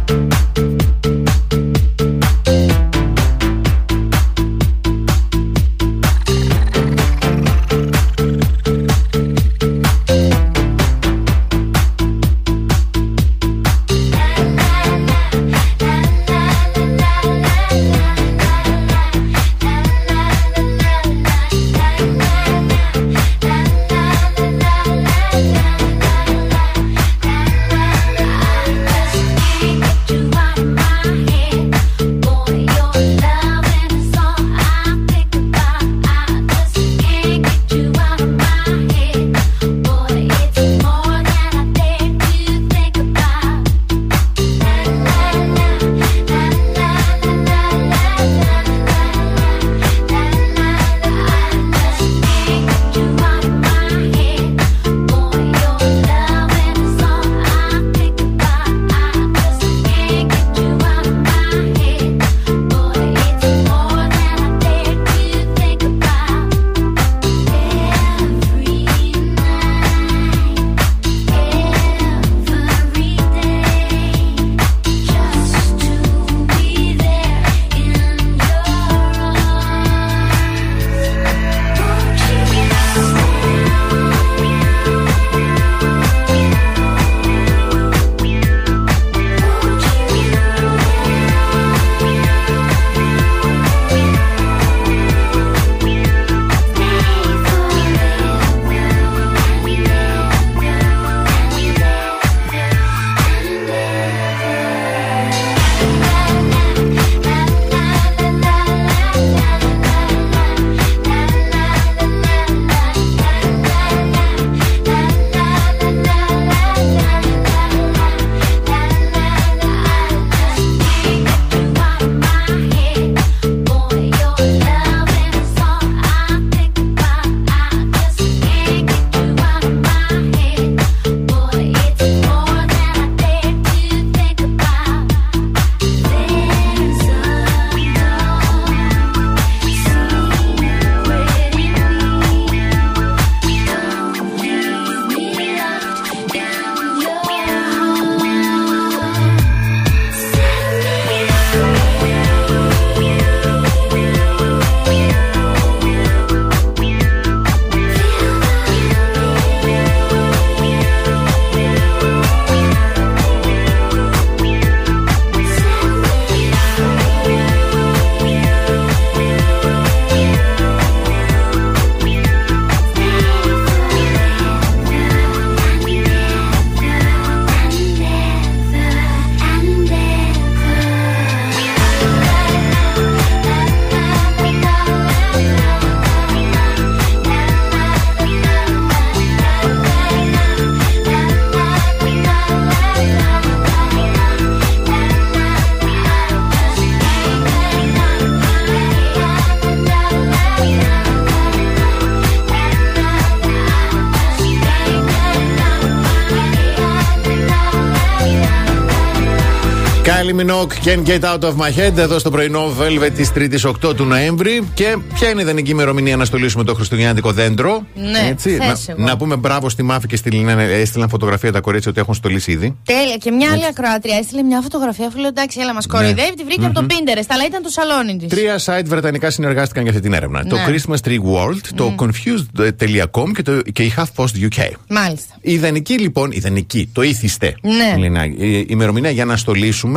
Kylie Minogue, Can't Get Out of My Head, εδώ στο πρωινό Velvet της τρίτης οκτώ του Νοέμβρη. Και ποια είναι η ιδανική ημερομηνία να στολίσουμε το χριστουγεννιάτικο δέντρο? Ναι, έτσι, να, να πούμε μπράβο στη Μάφη και στη Λινένα. Έστειλαν φωτογραφία τα κορίτσια ότι έχουν στολίσει ήδη. Τέλεια. Και μια άλλη ακροάτρια έστειλε μια φωτογραφία. Φίλε, εντάξει, έλα, μας κοροϊδεύει. Ναι. Τη βρήκε mm-hmm. από το Pinterest, αλλά ήταν του σαλόνι της. Τρία site βρετανικά συνεργάστηκαν για αυτή την έρευνα. Ναι. Το Christmas Tree World, το mm. confused τελεία com και, το, και η HuffPost γιου κέι. Μάλιστα. Η ιδανική, λοιπόν, ιδανική, το ήθιστε, ναι. η ημερομηνία για να στολίσουμε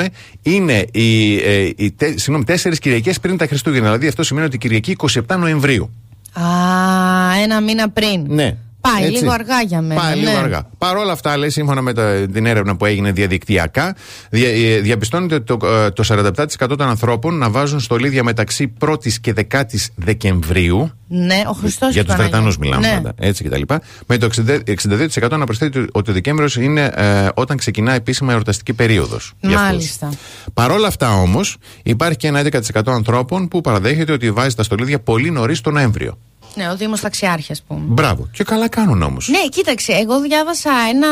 είναι οι, ε, οι τε, συγγνώμη, τέσσερις Κυριακές πριν τα Χριστούγεννα. Δηλαδή αυτό σημαίνει ότι Κυριακή εικοστή εβδόμη Νοεμβρίου. Α, ένα μήνα πριν. Ναι. Πάει έτσι, λίγο αργά για μένα. Πάει ναι. λίγο αργά. Παρ' όλα αυτά, λέει, σύμφωνα με το, την έρευνα που έγινε διαδικτυακά, δια, ε, διαπιστώνεται ότι το, ε, το σαράντα επτά τοις εκατό των ανθρώπων να βάζουν στολίδια μεταξύ πρώτης και δεκάτης Δεκεμβρίου. Ναι, ο Χριστός για τους Βρετανούς μιλάμε ναι. πάντα, έτσι κτλ. Με το εξήντα δύο τοις εκατό να προσθέτει ότι ο Δεκέμβριος είναι ε, όταν ξεκινά επίσημα εορταστική περίοδος. Μάλιστα. Παρ' όλα αυτά όμως, υπάρχει και ένα έντεκα τοις εκατό ανθρώπων που παραδέχεται ότι βάζει τα στολίδια πολύ νωρίς τον Νοέμβριο. Ναι, ο Δήμος Ταξιάρχη, ας πούμε. Μπράβο. Και καλά κάνουν όμως. Ναι, κοίταξε. Εγώ διάβασα ένα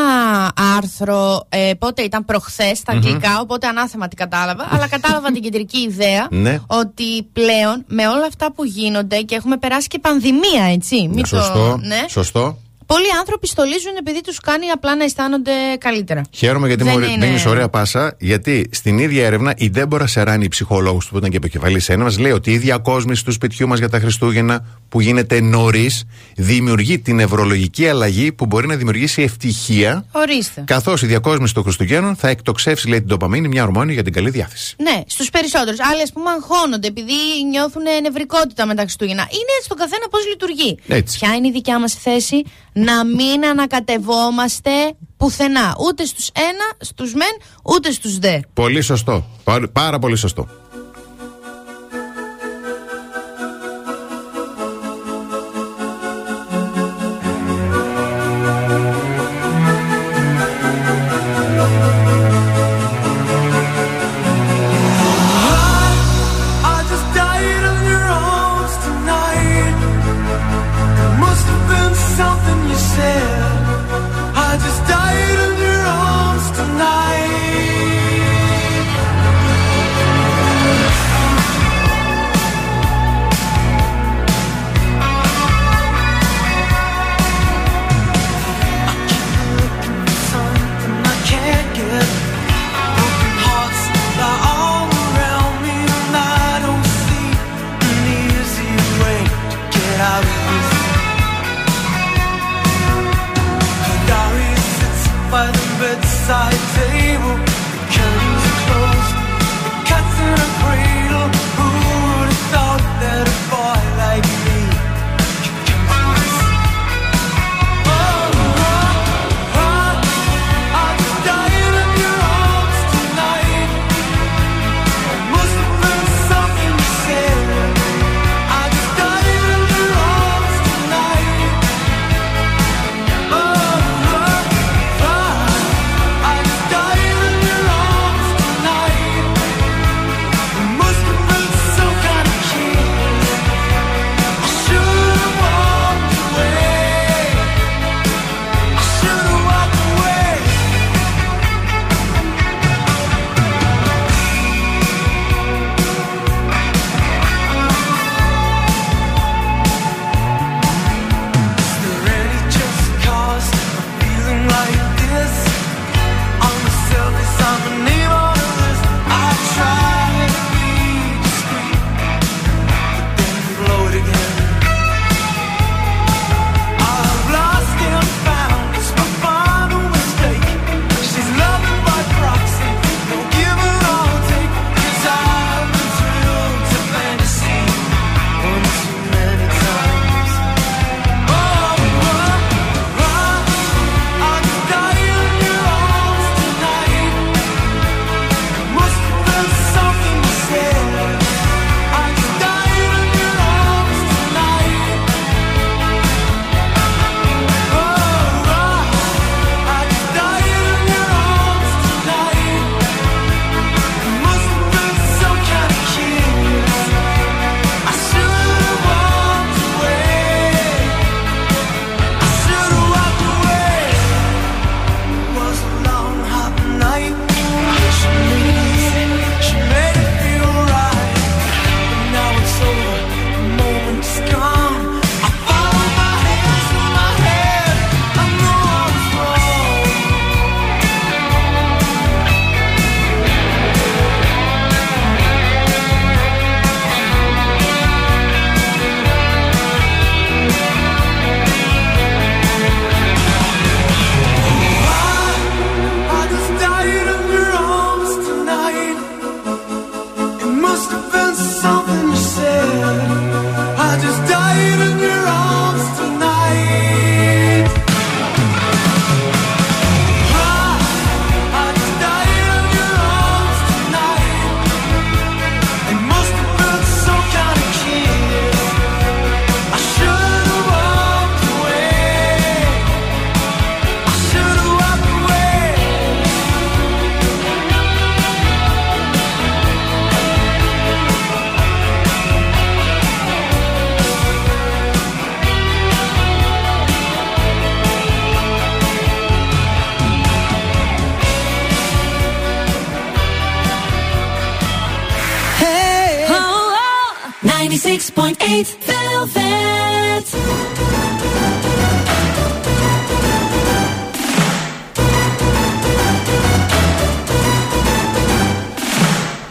άρθρο. Ε, πότε ήταν, προχθές, στα αγγλικά. Mm-hmm. Οπότε ανάθεμα την κατάλαβα. αλλά κατάλαβα την κεντρική ιδέα. Ναι. Ότι πλέον με όλα αυτά που γίνονται και έχουμε περάσει και πανδημία, έτσι. Ναι, σωστό. Το, ναι. Σωστό. Πολλοί άνθρωποι στολίζουν επειδή τους κάνει απλά να αισθάνονται καλύτερα. Χαίρομαι γιατί δεν μου δίνει είναι... ωραία πάσα, γιατί στην ίδια έρευνα η Ντέμπορα Σεράνη, η ψυχολόγος του που ήταν και επικεφαλής έρευνας, λέει ότι η διακόσμηση του σπιτιού μας για τα Χριστούγεννα που γίνεται νωρίς δημιουργεί την νευρολογική αλλαγή που μπορεί να δημιουργήσει ευτυχία. Ορίστε. Καθώς η διακόσμηση των Χριστουγέννων θα εκτοξεύσει, λέει, την ντοπαμίνη, μια ορμόνη για την καλή διάθεση. Ναι, στους περισσότερους. Άλλοι, ας πούμε, αγχώνονται επειδή νιώθουν νευρικότητα με τα Χριστούγεννα. Είναι στον καθένα πώς λειτουργεί. Έτσι. Ποια είναι η δικιά μας θέση? Να μην ανακατευόμαστε πουθενά. Ούτε στους ένα, στους μεν, ούτε στους δε. Πολύ σωστό. Πάρα πολύ σωστό.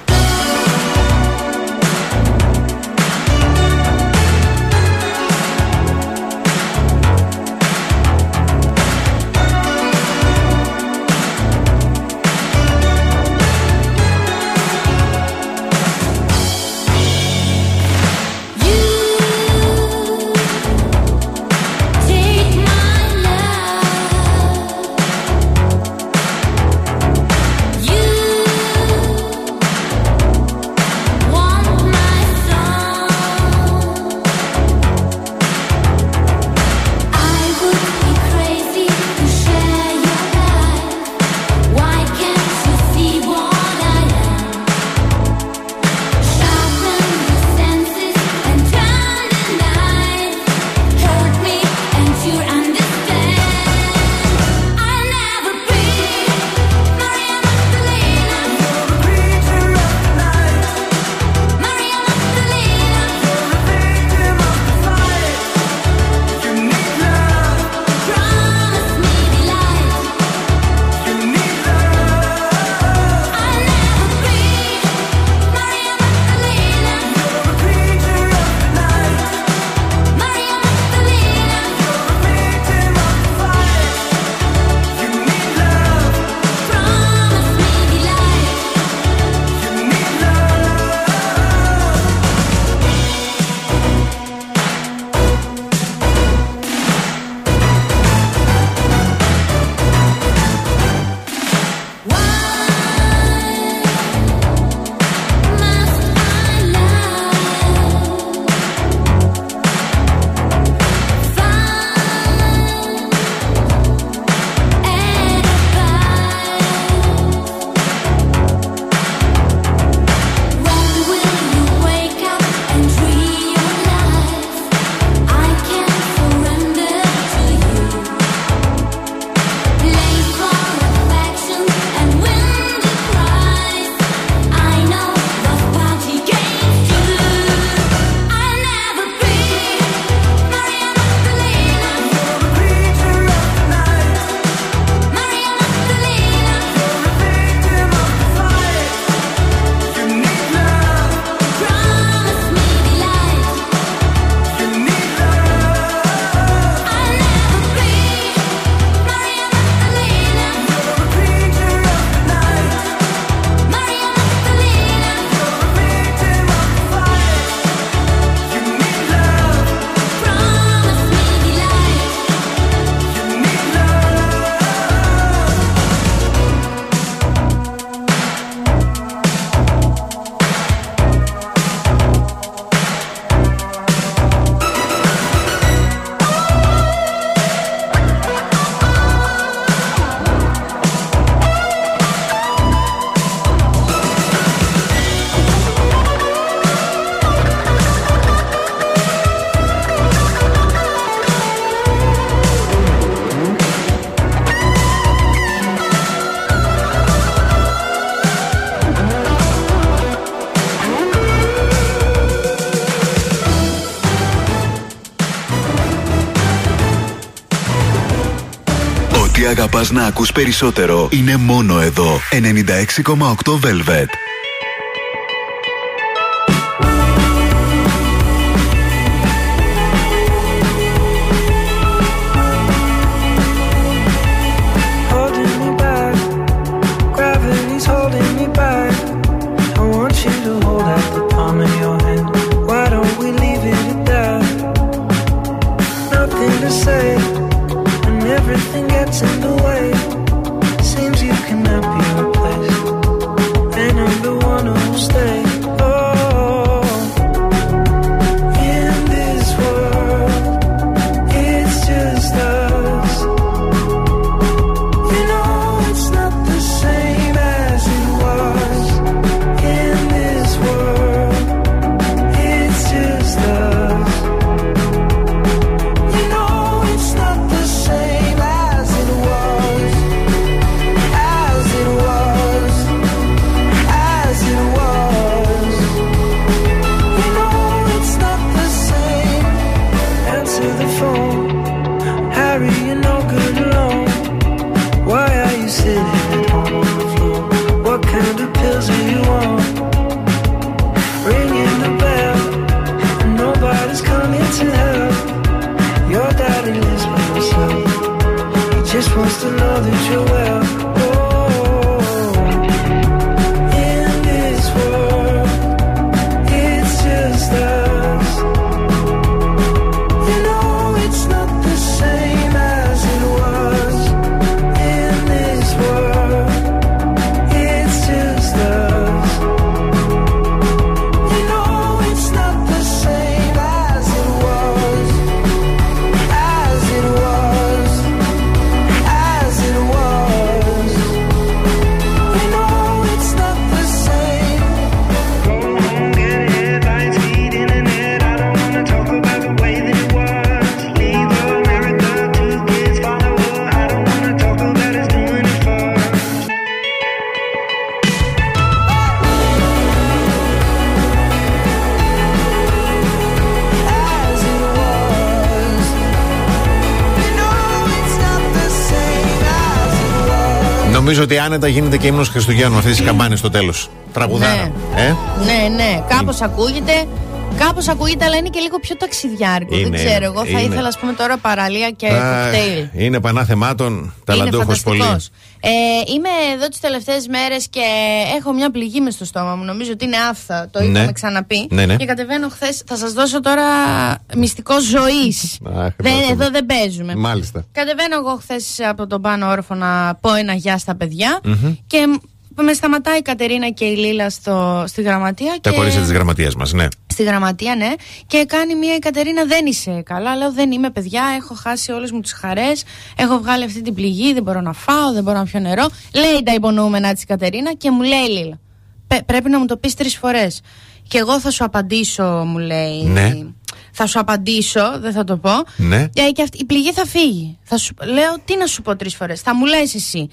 ενενήντα έξι κόμμα οκτώ Velvet. Αγαπάς να ακούς περισσότερο, είναι μόνο εδώ. ενενήντα έξι κόμμα οκτώ Velvet. In the way, seems you cannot be replaced, and I know. Νομίζω ότι άνετα γίνεται και ύμνος Χριστουγέννων αυτές τις καμπάνες στο τέλος. Τραγουδάρα. Ναι, ε? ναι, ναι. Κάπως ακούγεται. Κάπως ακούγεται, αλλά είναι και λίγο πιο ταξιδιάρικο. Είναι, δεν ξέρω. Εγώ θα είναι. ήθελα, ας πούμε, τώρα παραλία και κοκτέιλ. Είναι πανάθεμάτων, ταλαντούχος πολύ. Ε, είμαι εδώ τις τελευταίες μέρες και έχω μια πληγή μες στο στόμα μου. Νομίζω ότι είναι άφθα. Το είχαμε ναι. ξαναπεί. Ναι, ναι. Και κατεβαίνω χθες. Θα σας δώσω τώρα μυστικό ζωής. δεν, εδώ δεν παίζουμε. Μάλιστα. Κατεβαίνω εγώ χθες από τον πάνω όροφο να πω ένα γεια στα παιδιά. Mm-hmm. Και με σταματάει η Κατερίνα και η Λίλα στο, στη γραμματεία. Τα κορίτσια της γραμματείας μας, ναι. Στη γραμματεία, ναι. Και κάνει μία η Κατερίνα, δεν είσαι καλά. Λέω, δεν είμαι, παιδιά. Έχω χάσει όλες μου τις χαρές. Έχω βγάλει αυτή την πληγή. Δεν μπορώ να φάω, δεν μπορώ να πιω νερό. Λέει τα υπονοούμενα της Κατερίνα και μου λέει, Λίλα, πρέπει να μου το πεις τρεις φορές. Και εγώ θα σου απαντήσω, μου λέει. Ναι. Θα σου απαντήσω, δεν θα το πω. Ναι. Και αυτή, η πληγή θα φύγει. Θα σου, λέω, τι να σου πω τρεις φορές. Θα μου λες εσύ.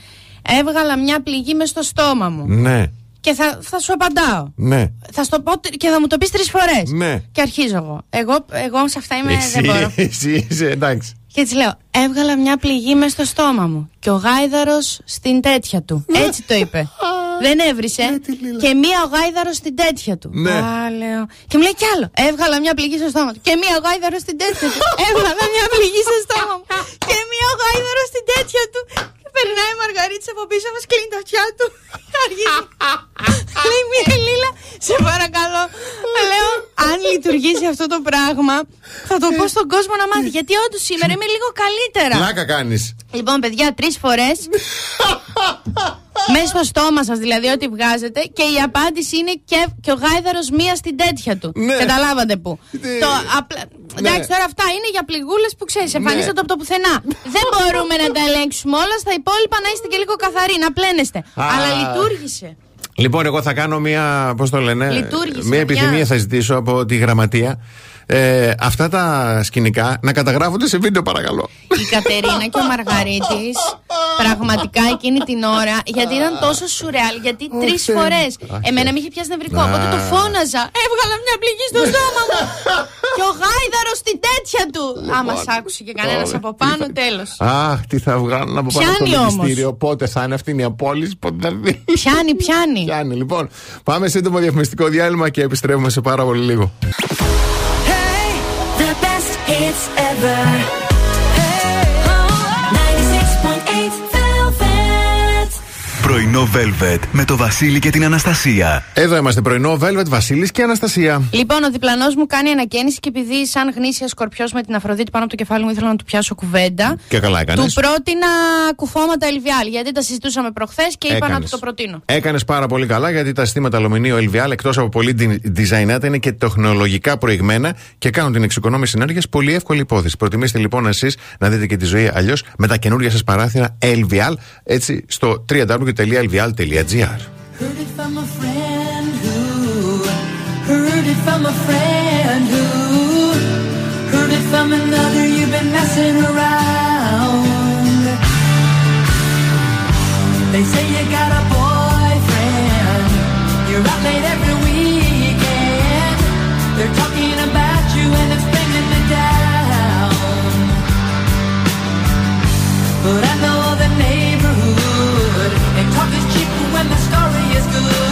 Έβγαλα μια πληγή μες στο στόμα μου. Ναι. Και θα, θα σου απαντάω. Ναι. Θα στο πω και θα μου το πεις τρεις φορές. Ναι. Και αρχίζω εγώ. Εγώ, εγώ σε αυτά είμαι. Εσύ, δεν μπορώ. Εσύ είσαι, εντάξει. Και έτσι λέω: έβγαλα μια πληγή μες στο στόμα μου. Και ο γάιδαρος στην τέτοια του. Ναι. Έτσι το είπε. Δεν έβρισε. Ναι, και μία ο γάιδαρος στην τέτοια του. Ναι. Α, λέω. Και μου λέει κι άλλο. Έβγαλα μια πληγή στο στόμα του. Και μία ο γάιδαρος στην τέτοια του. Έβγαλα μια πληγή στο στόμα μου. Και μία ο γάιδαρος στην τέτοια του. Περνάει η Μαργαρίτσα από πίσω μας, κλείνει τα αυτιά του. Αρχίζει. Λέει μία Λίλα, σε παρακαλώ. Λέω, αν λειτουργήσει αυτό το πράγμα, θα το πω στον κόσμο να μάθει. Γιατί όντως σήμερα είμαι λίγο καλύτερα. Λάκα κάνεις. Λοιπόν, παιδιά, τρεις φορές. Μέσα στο στόμα σας δηλαδή, ό,τι βγάζετε. Και η απάντηση είναι και, και ο γάιδαρος μία στην τέτοια του. Ναι. Καταλάβατε που. Ναι. Το, απλά, εντάξει, ναι. Τώρα αυτά είναι για πληγούλες που ξέρεις, εμφανίζονται ναι. από το πουθενά. Δεν μπορούμε να τα ελέγξουμε όλα. Στα υπόλοιπα να είστε και λίγο καθαροί, να πλένεστε. Α. Αλλά λειτουργήσε. Λοιπόν, εγώ θα κάνω μία. Πώς το λένε, λειτουργήσε, μία επιθυμία μια... θα ζητήσω από τη γραμματεία. Ε, αυτά τα σκηνικά να καταγράφονται σε βίντεο, παρακαλώ. Η Κατερίνα και ο Μαργαρίτης πραγματικά εκείνη την ώρα, γιατί ήταν τόσο σουρεάλ, γιατί τρεις φορές εμένα με είχε πιάσει νευρικό, οπότε το φώναζα, έβγαλα μια πληγή στο στόμα μου και ο γάιδαρος στην τέτοια του. Άμα σ' άκουσε και κανένας από πάνω, τέλος. Αχ, τι θα βγάλουν από πάνω στο μυστήριο. Πότε θα είναι αυτή η απόλυση, πότε θα δει. Πιάνει, πιάνει. Πιάνει, λοιπόν. Πάμε σύντομο διαφημιστικό διάλειμμα και επιστρέφουμε σε πάρα πολύ λίγο. It's ever. Hey, oh, ενενήντα έξι κόμμα οκτώ Velvet. Πρωινό Velvet με το Βασίλη και την Αναστασία. Εδώ είμαστε, πρωινό Velvet, Βασίλης και Αναστασία. Λοιπόν, ο διπλανός μου κάνει ανακαίνιση και επειδή, σαν γνήσια σκορπιός με την Αφροδίτη πάνω από το κεφάλι μου, ήθελα να του πιάσω κουβέντα. Και καλά έκανες. Του πρότεινα κουφώματα Ελβιάλ, γιατί τα συζητούσαμε προχθές και έκανες. Είπα να του το προτείνω. Έκανες πάρα πολύ καλά, γιατί τα συστήματα αλουμινίου Ελβιάλ, εκτός από πολύ design, είναι και τεχνολογικά προηγμένα και κάνουν την εξοικονόμηση ενέργειας πολύ εύκολη υπόθεση. Προτιμήστε λοιπόν εσείς να δείτε και τη ζωή αλλιώς με τα καινούργια σας παράθυρα Ελβιάλ, έτσι στο www. L V L dot G R. Heard it from a friend who, heard it from a friend who, heard it from another. You've been messing around. They say you got a boyfriend. You're out late every weekend. They're talking about you and it's bringing me down. But I know the name. Talk is cheap when the story is good.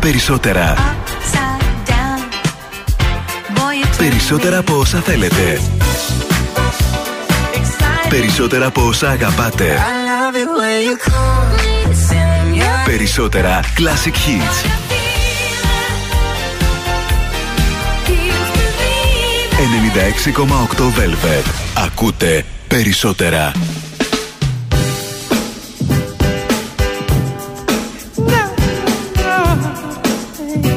Περισσότερα. Περισσότερα από όσα θέλετε. Περισσότερα από όσα αγαπάτε. Περισσότερα classic hits. ενενήντα έξι κόμμα οκτώ Velvet. Ακούτε περισσότερα. Thank you.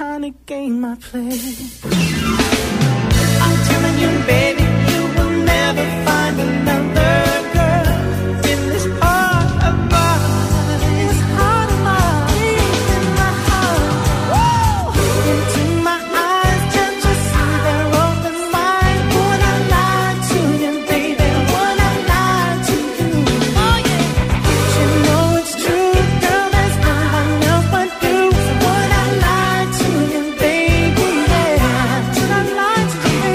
kind of game I play. I'm telling you, baby, you will never find another girl in this heart of mine. In this heart of mine, deep in my heart. Whoa! Look into my eyes, can't you see they're open wide? Would I lie to you, baby? Would I lie to you? Oh yeah. But you know it's true, girl. There's nothing else but you. So would I lie to you, baby? Yeah. Would I lie to you, baby?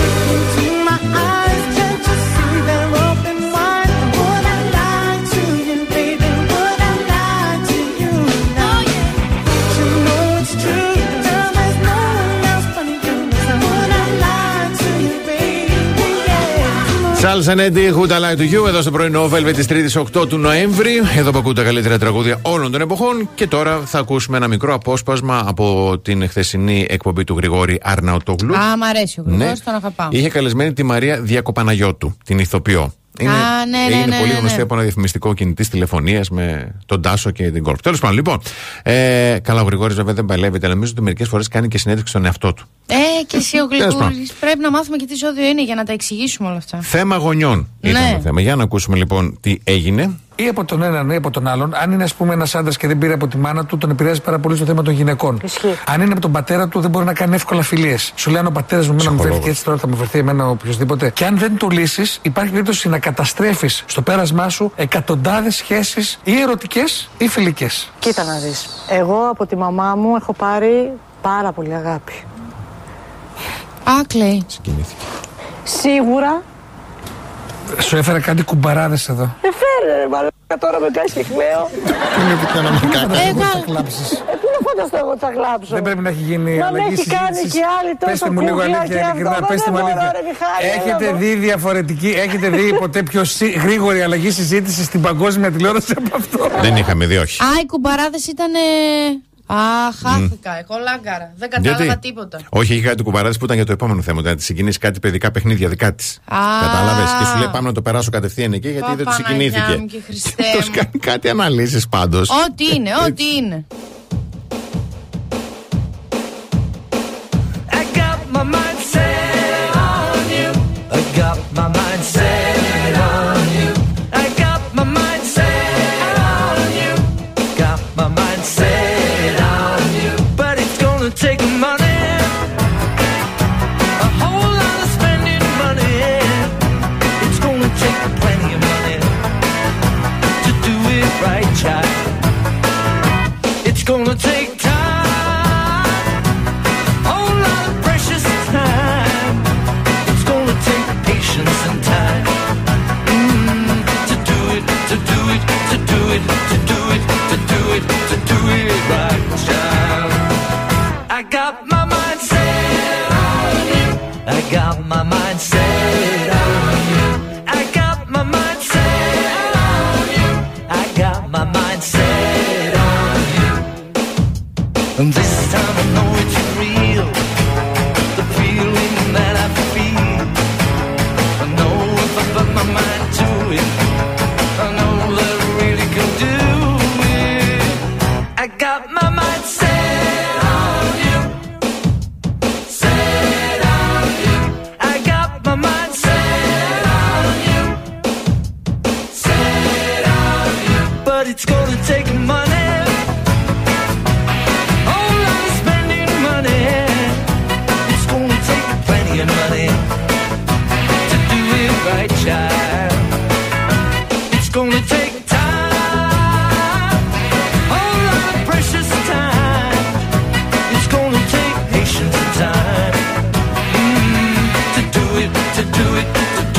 Look into my eyes, can't you see they're open wide? Would I lie to you, baby? Would I lie to you? Oh yeah. But you know it's true, girl. There's nothing else but you. So would I lie to you, baby? Yeah. Σάλσα Νέντι, Who Da Lie To You, εδώ στο πρωινό Velvet της τρίτης οκτώ του Νοέμβρη. Εδώ που ακούν τα καλύτερα τραγούδια όλων των εποχών. Και τώρα θα ακούσουμε ένα μικρό απόσπασμα από την χθεσινή εκπομπή του Γρηγόρη Αρναωτόγλου. Α, μ' αρέσει ο Γρηγόρης, ναι. Τον αγαπάω. Είχε καλεσμένη τη Μαρία Διακοπαναγιώτου, την ηθοποιό. Είναι, Α, ναι, ναι, είναι ναι, πολύ ναι, γνωστή ναι. από ένα διαφημιστικό κινητής τηλεφωνίας με τον Τάσο και την Γκολφ. Τέλος πάντων, λοιπόν. Ε, καλά, ο Γρηγόρης βέβαια δεν παλεύεται, αλλά νομίζω ότι μερικές φορές κάνει και συνέντευξη στον εαυτό του. Ε, και εσύ ο Γλυκούλης. Πρέπει να μάθουμε και τι ζώδιο είναι για να τα εξηγήσουμε όλα αυτά. Θέμα γονιών ήταν ναι. το θέμα. Για να ακούσουμε λοιπόν τι έγινε. Ή από τον έναν ή από τον άλλον, αν είναι ας πούμε ένας άντρας και δεν πήρε από τη μάνα του, τον επηρεάζει πάρα πολύ στο θέμα των γυναικών. Ισχύει. Αν είναι από τον πατέρα του, δεν μπορεί να κάνει εύκολα φιλίες. Σου λέει αν ο πατέρας μου με βρέθηκε έτσι, τώρα θα μου βρεθεί εμένα οποιοδήποτε. Και αν δεν το λύσεις, υπάρχει περίπτωση να καταστρέφεις στο πέρασμά σου εκατοντάδες σχέσεις ή ερωτικές ή φιλικές. Κοίτα να δεις. Εγώ από τη μαμά μου έχω πάρει πάρα πολύ αγάπη. Άκλεϊ. Συγκινήθηκε. Σίγουρα. Σου έφερα κάτι κουμπαράδες εδώ. Έφερε ρε μαλάκα, τώρα με κάνεις χιχμαίο. Πού είναι που να με κάνεις, εγώ θα κλάψεις. Πού να φανταστώ εγώ θα κλάψω. Δεν πρέπει να έχει γίνει αλλαγή συζήτησης. Πέστε μου λίγο αλήθεια, ειλικρινά, πέστε μου αλήθεια. Έχετε δει διαφορετική, έχετε δει ποτέ πιο γρήγορη αλλαγή συζήτησης στην παγκόσμια τηλεόραση από αυτό? Δεν είχαμε δει, όχι. Α, οι κουμπαράδες ήτανε... Α, χάθηκα. Εγώ λάγκαρα. Δεν κατάλαβα γιατί... τίποτα. Όχι, είχε κάτι κουμπαράδες που ήταν για το επόμενο θέμα. Να τη συγκινήσει κάτι παιδικά παιχνίδια δικά τη. Κατάλαβες. Και σου λέει πάμε να το περάσω κατευθείαν εκεί, γιατί Πα, δεν του συγκινήθηκε. Του κάνει κάτι αναλύσεις πάντως. Ό,τι είναι, ό,τι είναι. Gonna take time, a whole lot of precious time. It's gonna take patience and time mm, to do it, to do it, to do it, to do it, to do it, to do it right, child. I got my mind set on you. I got my mind set on you. I got my mind set on you. I got my mind set. And this time I know it's real, the feeling that I feel. I know if I put my mind to it, I know that I really can do it. I got my mind set on you, set on you. I got my mind set on you, set on you. But it's gonna take money. To do it right.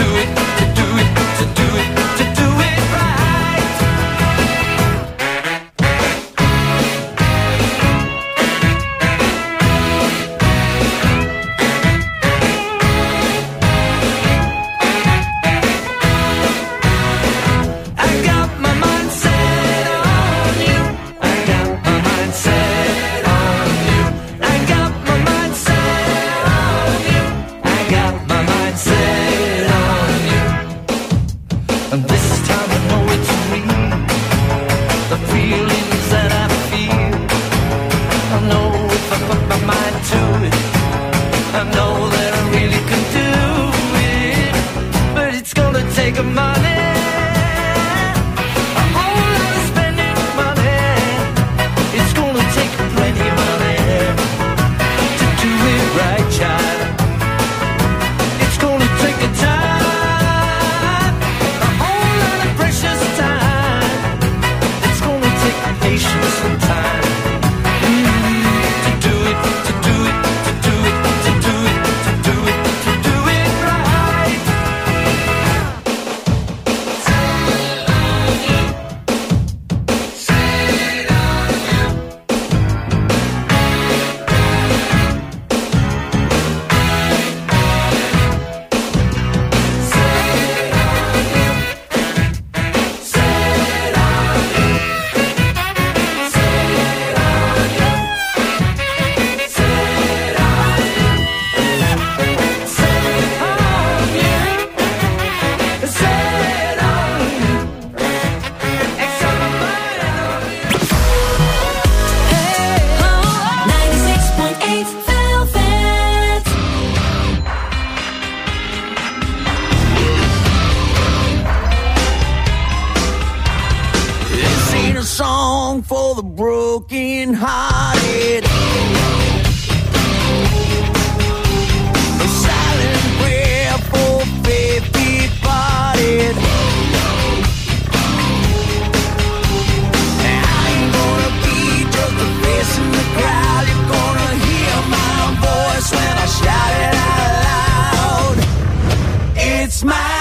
song for the broken hearted. A silent prayer for faith departed. I ain't gonna be just a face in the crowd. You're gonna hear my voice when I shout it out loud. It's my oh.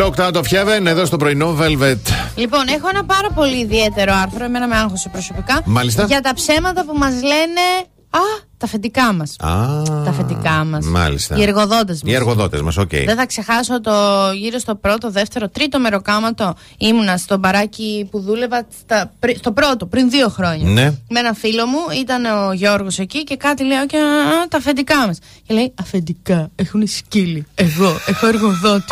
Locked out of heaven, εδώ στο πρωινό Velvet. Λοιπόν, έχω ένα πάρα πολύ ιδιαίτερο άρθρο, εμένα με άγχωσε προσωπικά. Μάλιστα. Για τα ψέματα που μας λένε α, τα αφεντικά μας. Α, τα αφεντικά μας. Μάλιστα. Οι εργοδότες μας. Οι εργοδότες μας, οκ. Okay. Δεν θα ξεχάσω το γύρω στο πρώτο, δεύτερο, τρίτο μεροκάματο. Ήμουνα στο μπαράκι που δούλευα στα, πρι, στο πρώτο, πριν δύο χρόνια. Ναι. Με ένα φίλο μου, ήταν ο Γιώργος εκεί και κάτι λέω και α, τα αφεντικά μας. Και λέει αφεντικά, έχουν σκύλι. Εγώ, έχω εργοδότη.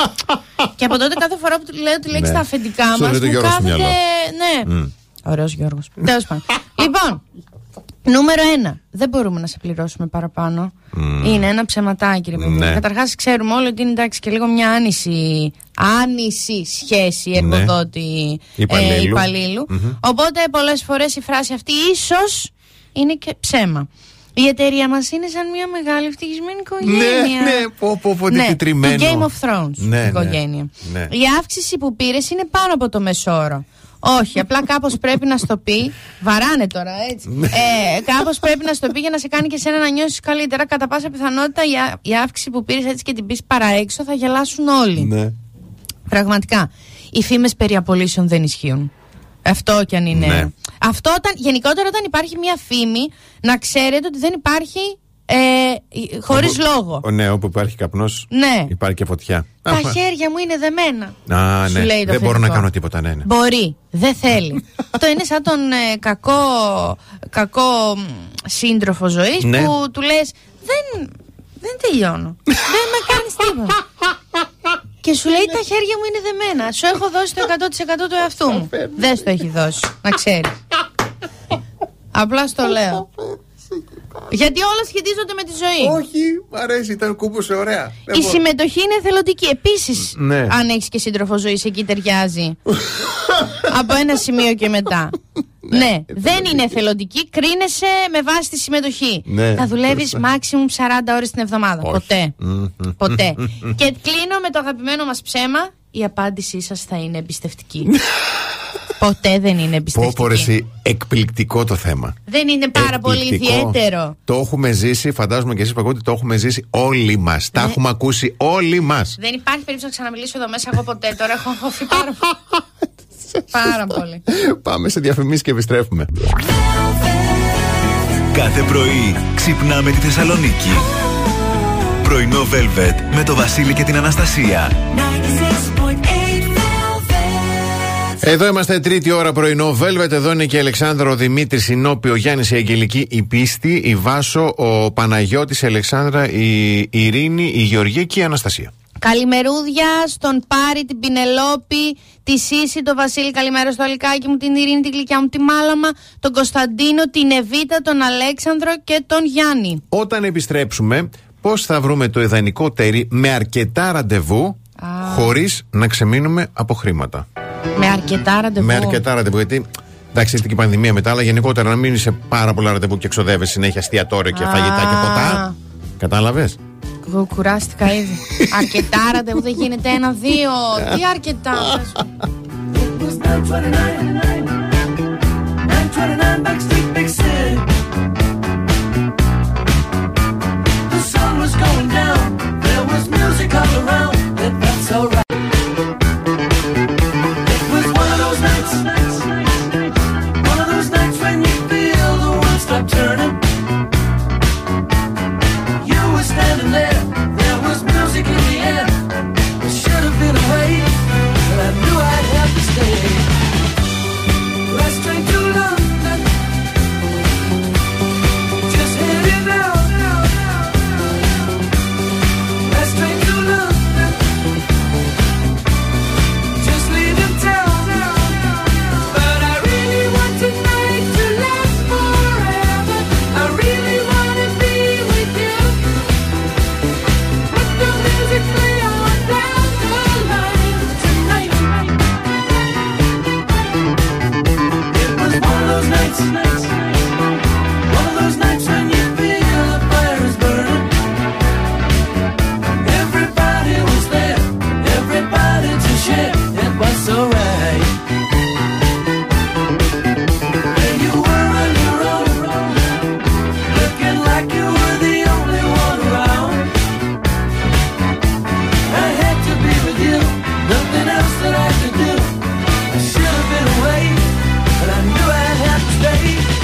Και από τότε κάθε φορά που λέω τη λέξη ναι. τα αφεντικά μας, μου κάθεται. Ναι. Mm. Ωραίος Γιώργος. Τέλος πάντων. Λοιπόν, νούμερο ένα. Δεν μπορούμε να σε πληρώσουμε παραπάνω. Mm. Είναι ένα ψεματάκι, ρε παιδί. Καταρχάς, ξέρουμε όλοι ότι είναι εντάξει και λίγο μια άνηση, άνηση σχέση εργοδότη ναι. υπαλλήλου. Ε, mm-hmm. Οπότε, πολλές φορές η φράση αυτή ίσως είναι και ψέμα. Η εταιρεία μας είναι σαν μια μεγάλη ευτυχισμένη οικογένεια. Ναι, ναι, πω, πω, πω, ναι. Το Game of Thrones ναι, οικογένεια. Ναι, ναι. Η αύξηση που πήρες είναι πάνω από το μεσόωρο. Όχι, απλά κάπως πρέπει να στο πει. Βαράνε τώρα, έτσι. ε, κάπως πρέπει να στο πει για να σε κάνει και εσένα να νιώσεις καλύτερα. Κατά πάσα πιθανότητα η, η αύξηση που πήρες έτσι και την πεις παραέξω θα γελάσουν όλοι. Ναι. Πραγματικά. Οι φήμες περί απολύσεων δεν ισχύουν. Αυτό κι αν είναι. Ναι. Αυτό όταν, γενικότερα όταν υπάρχει μια φήμη, να ξέρετε ότι δεν υπάρχει ε, χωρίς λόγο. Ναι, όπου υπάρχει καπνός, ναι. υπάρχει και φωτιά. Τα Α, χέρια μου είναι δεμένα. Α, ναι. Δεν φετικό. Μπορώ να κάνω τίποτα, ναι. ναι. Μπορεί, δεν θέλει. Αυτό είναι σαν τον ε, κακό, κακό σύντροφο ζωής ναι. που του λες δεν, δεν τελειώνω. Δεν με κάνεις τίποτα. Και σου λέει τα χέρια μου είναι δεμένα. Σου έχω δώσει το εκατό τοις εκατό του εαυτού μου. Δεν στο έχει δώσει, να ξέρεις. Απλά στο λέω. Γιατί όλα σχετίζονται με τη ζωή. Όχι, μ' αρέσει, ήταν κούμπωσε ωραία. Η συμμετοχή είναι εθελοντική. Επίσης, ναι. αν έχεις και σύντροφο ζωής, εκεί ταιριάζει. Από ένα σημείο και μετά. Ναι, ναι δεν είναι εθελοντική. Κρίνεσαι με βάση τη συμμετοχή. Ναι, θα δουλεύεις maximum σαράντα ώρες την εβδομάδα. Όχι. Ποτέ. Mm-hmm. Ποτέ. Mm-hmm. Και κλείνω με το αγαπημένο μας ψέμα. Η απάντησή σας θα είναι εμπιστευτική. Ποτέ δεν είναι εμπιστευτική. Πω, πω, εσύ, εκπληκτικό το θέμα. Δεν είναι πάρα εκπληκτικό. Πολύ ιδιαίτερο. Το έχουμε ζήσει, φαντάζομαι και εσείς παγκόσμια, το έχουμε ζήσει όλοι μας. Τα έχουμε ακούσει όλοι μας. Δεν υπάρχει περίπτωση να ξαναμιλήσω εδώ μέσα. Εγώ ποτέ τώρα έχω χωθεί πάρα πολύ. Πάρα πολύ. Πάμε σε διαφημίσεις και επιστρέφουμε. Κάθε πρωί ξυπνάμε τη Θεσσαλονίκη. Πρωινό Velvet με το Βασίλη και την Αναστασία. Εδώ είμαστε τρίτη ώρα πρωινό Velvet. Εδώ είναι και η Αλεξάνδρο, Δημήτρης, η Νόπη, ο Γιάννης, η Αγγελική, η Πίστη, η Βάσο, ο Παναγιώτης, η Αλεξάνδρα, η Ειρήνη, η Γεωργία και η Αναστασία. Καλημερούδια στον Πάρη, την Πινελόπη, τη Σύση, τον Βασίλη. Καλημέρα στο Αλικάκι μου, την Ειρήνη, την Κλικιά μου, τη Μάλαμα, τον Κωνσταντίνο, την Εβίτα, τον Αλέξανδρο και τον Γιάννη. Όταν επιστρέψουμε, πώς θα βρούμε το ιδανικό τέρι με αρκετά ραντεβού, ah. χωρίς να ξεμείνουμε από χρήματα. Με αρκετά ραντεβού. Με αρκετά ραντεβού, γιατί. Εντάξει, ήρθε και η πανδημία μετά, αλλά γενικότερα να μείνει σε πάρα πολλά ραντεβού και εξοδεύει συνέχεια εστιατόριο και ah. φαγητά και ποτά. Κατάλαβες. Εγώ κουράστηκα ήδη. Αρκετά ραντεβού δεν γίνεται ένα-δύο. Τι αρκετά. One of those nights when you feel the world stop turning. That I could do, I should have been away, but I knew I had to stay.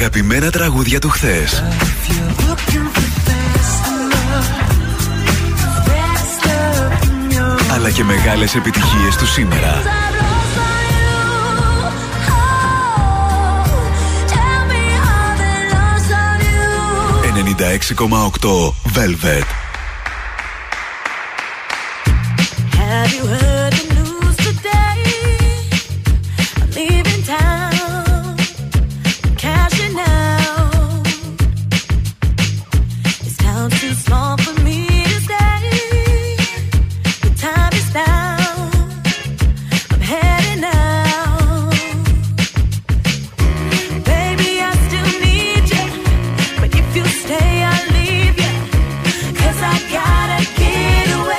αγαπημένα τραγούδια του χθες. Αλλά και μεγάλες επιτυχίες του σήμερα. ενενήντα έξι κόμμα οκτώ Velvet. Have you heard the news today? I'm leaving town, I'm cashing out. This town's too small for me to stay. The time is now, I'm heading out. Baby, I still need you, but if you stay, I'll leave you, 'cause I gotta get away.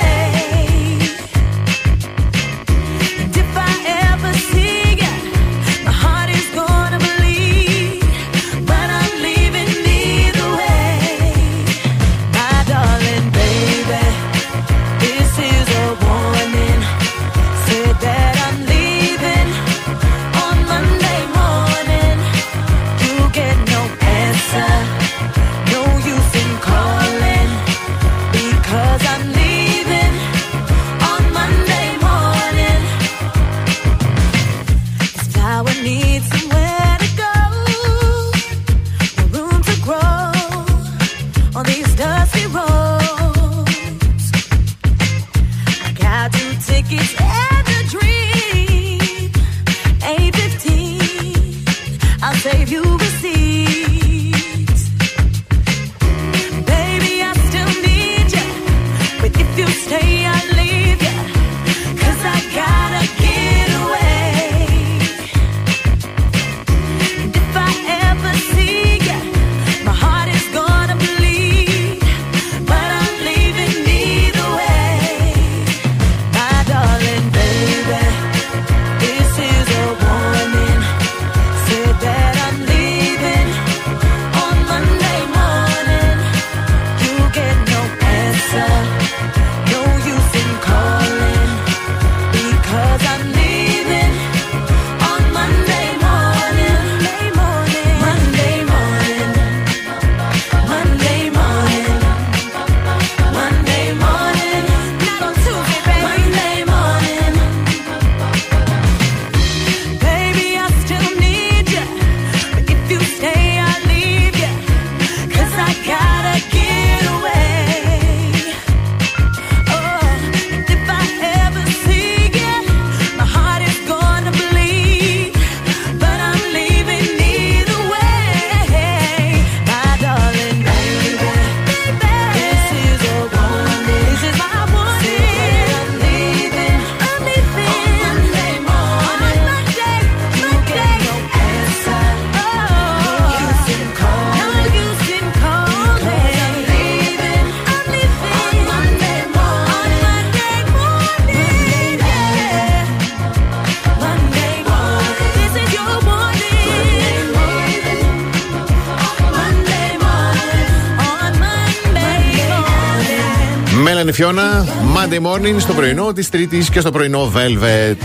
Φιώνα, Monday morning στο πρωινό της Τρίτης και στο πρωινό Velvet.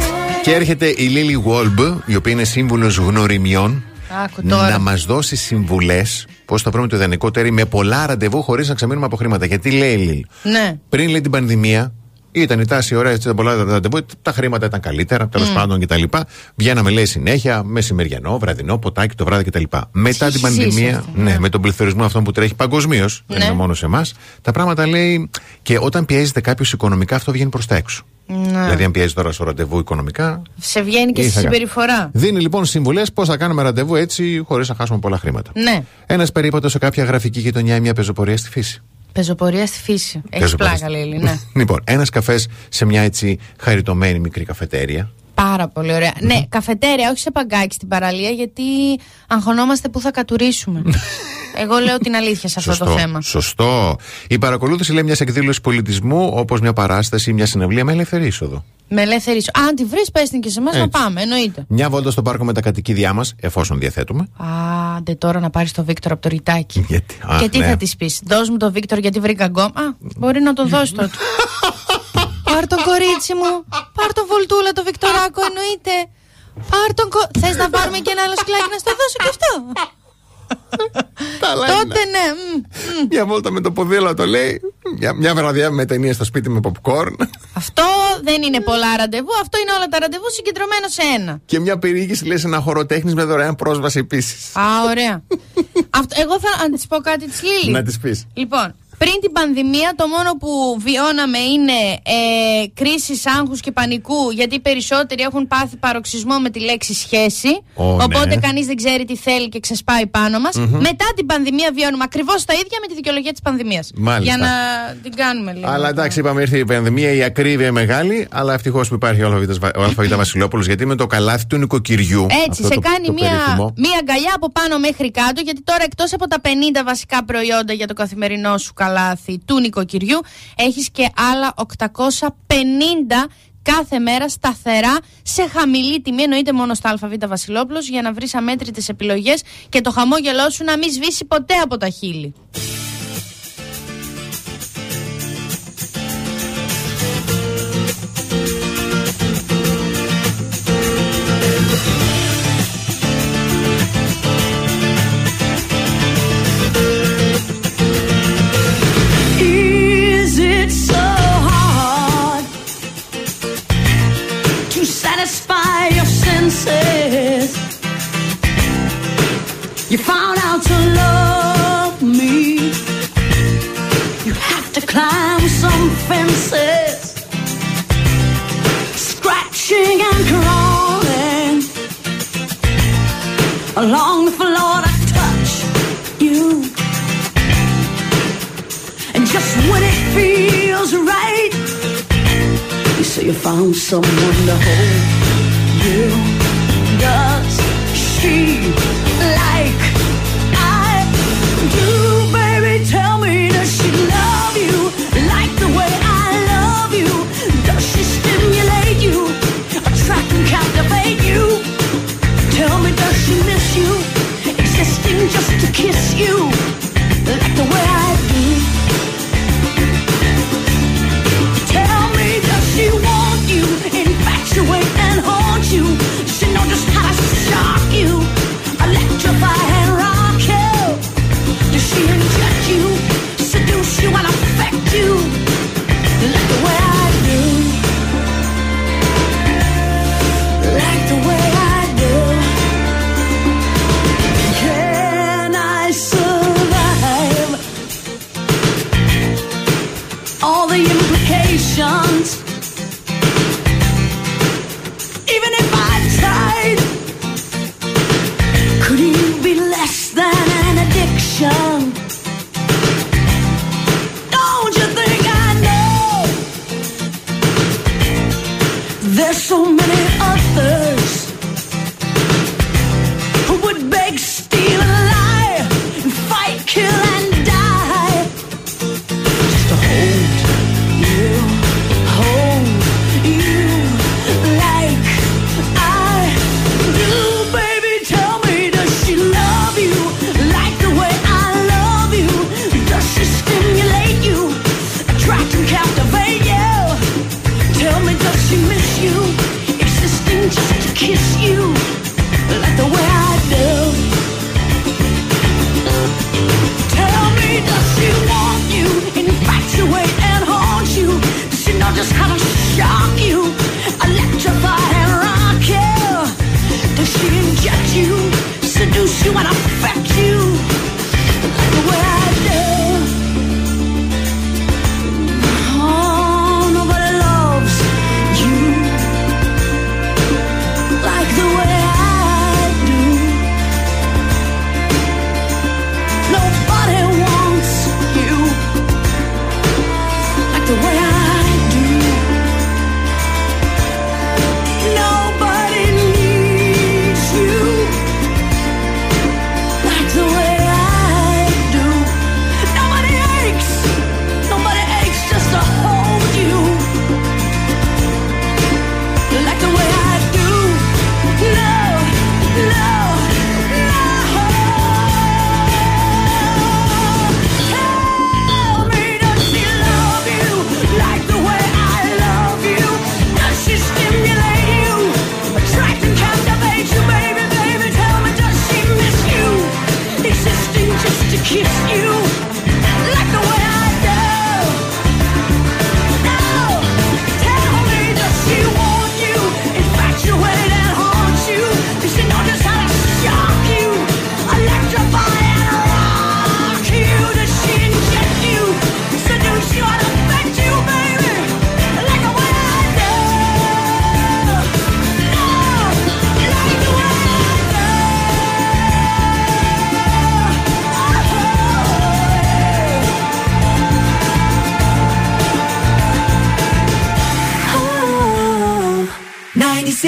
Και έρχεται η Λίλι Γουόλμπ, η οποία είναι σύμβουλος γνωριμιών, να μας δώσει συμβουλές πώς θα βρούμε το ιδανικό τέρι με πολλά ραντεβού χωρίς να ξαμείνουμε από χρήματα. Γιατί λέει η Λίλι, ναι. πριν λέει την πανδημία, ήταν η τάση ωραία, ήταν πολλά ραντεβού, τα χρήματα ήταν καλύτερα, τέλος mm. πάντων κτλ. Βγαίναμε, λέει, συνέχεια, μεσημεριανό, βραδινό, ποτάκι το βράδυ κτλ. Μετά την πανδημία, ναι, ναι, με τον πληθωρισμό αυτόν που τρέχει παγκοσμίως, ναι. δεν είναι μόνο σε εμάς, τα πράγματα λέει. Και όταν πιέζεται κάποιος οικονομικά, αυτό βγαίνει προς τα έξω. Να. Δηλαδή, αν πιέζει τώρα στο ραντεβού οικονομικά. Σε βγαίνει και στη συμπεριφορά. Δίνει λοιπόν συμβουλές πώς θα κάνουμε ραντεβού έτσι, χωρίς να χάσουμε πολλά χρήματα. Ναι. Ένας περίπατος σε κάποια γραφική γειτονιά, μια πεζοπορία στη φύση. Πεζοπορία στη φύση. Έχει πλάκα, Λίλη, ναι. Λοιπόν, ένας καφές σε μια έτσι χαριτωμένη μικρή καφετέρια. Πάρα πολύ ωραία. Mm-hmm. Ναι, καφετέρια, όχι σε παγκάκι στην παραλία, γιατί αγχωνόμαστε που θα κατουρίσουμε. Εγώ λέω την αλήθεια σε αυτό σωστό, το θέμα. Σωστό. Η παρακολούθηση λέει μια εκδήλωση πολιτισμού, όπως μια παράσταση ή μια συναυλία με ελεύθερη είσοδο. Με ελεύθερη είσοδο. Αν τη βρει, πες την και σε εμάς να πάμε, εννοείται. Μια βόλτα στο πάρκο με τα κατοικίδια μας, εφόσον διαθέτουμε. Α, ντε τώρα να πάρεις το Βίκτορ από το ρητάκι. Γιατί, α, και τι ναι. θα τη πει, δώσ' μου το Βίκτορ γιατί βρήκα γκόμ. Α, μπορεί να το δώσει τότε. Πάρ' τον κορίτσι μου, πάρ' τον Βολτούλα, τον Βικτοράκο, εννοείται. Πάρ' τον κο... Θες να πάρουμε και ένα άλλο σκλάκι να στο δώσω κι αυτό. Τότε ναι. Μια βόλτα με το ποδήλατο λέει. Μια, μια βραδιά με ταινία στο σπίτι με popcorn. Αυτό δεν είναι πολλά ραντεβού. Αυτό είναι όλα τα ραντεβού συγκεντρωμένα σε ένα. Και μια περιήγηση λέει σε ένα χωροτέχνης με δωρεάν πρόσβαση επίσης. Α, ωραία. Αυτό, εγώ θα να της πω κάτι της Λίλη. Να της πεις. Λοιπόν, πριν την πανδημία το μόνο που βιώναμε είναι ε, κρίσεις άγχους και πανικού, γιατί οι περισσότεροι έχουν πάθει παροξισμό με τη λέξη σχέση. Oh, οπότε ναι. Κανείς δεν ξέρει τι θέλει και ξεσπάει πάνω μας. Mm-hmm. Μετά την πανδημία βιώνουμε ακριβώς τα ίδια με τη δικαιολογία της πανδημίας. Μάλιστα. Για να την κάνουμε λίγο. Αλλά εντάξει, είπαμε ήρθε η πανδημία, η ακρίβεια μεγάλη, αλλά ευτυχώς που υπάρχει ο Αλφαβήτα Βασιλόπουλος, γιατί με το καλάθι του νοικοκυριού. Έτσι, σε το, κάνει το μία, μία αγκαλιά από πάνω μέχρι κάτω, γιατί τώρα εκτός από τα πενήντα βασικά προϊόντα για το καθημερινό σου καλάθι του νοικοκυριού, έχεις και άλλα οκτακόσια πενήντα κάθε μέρα σταθερά σε χαμηλή τιμή, εννοείται μόνο στα Αλφαβήτα Βασιλόπουλος, για να βρεις αμέτρητες επιλογές και το χαμόγελό σου να μην σβήσει ποτέ από τα χείλη. You found out to love me. You have to climb some fences, scratching and crawling along the floor to touch you. And just when it feels right, you say you found someone to hold you. Does she like I do? Baby, tell me, does she love you like the way I love you? Does she stimulate you, attract and captivate you? Tell me, does she miss you, existing just to kiss you like the way I do? Tell me, does she want you, infatuate and haunt you? Know just how to shock you, electrify and rock you. Does she inject you, seduce you and affect you like the way I do, like the way I do? Can I survive all the implications? Don't you think I know? There's so many others who would beg, steal, and lie, and fight, kill, and die just to hold you, hold you like I do. Baby, tell me, does she love you? Does she miss you, existing just to kiss you like the way I do? Tell me, does she want you, infatuate and haunt you? Does she know just how to shock you, electrify and rock you? Does she inject you, seduce you and affect you like the way I do? The way I do.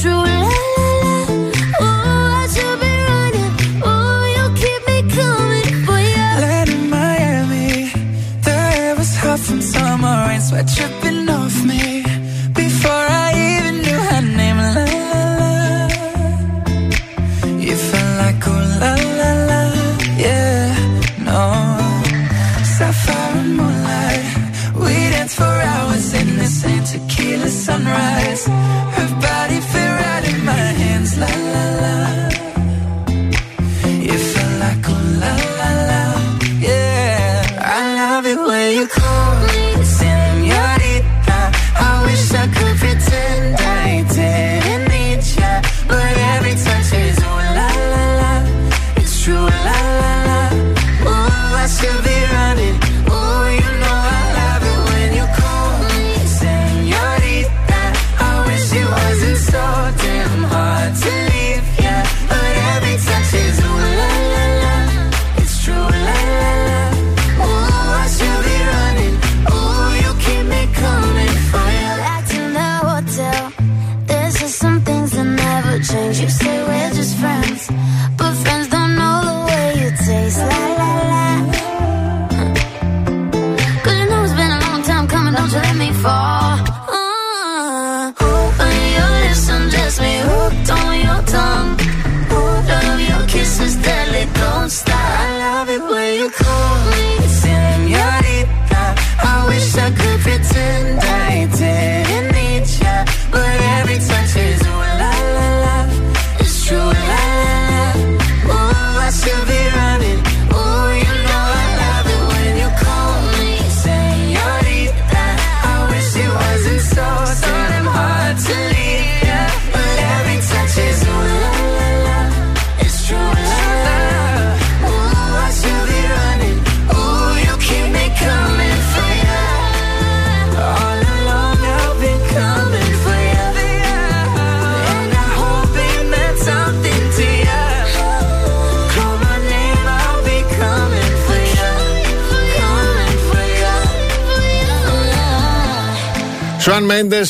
True, la la la. Oh, I should be running.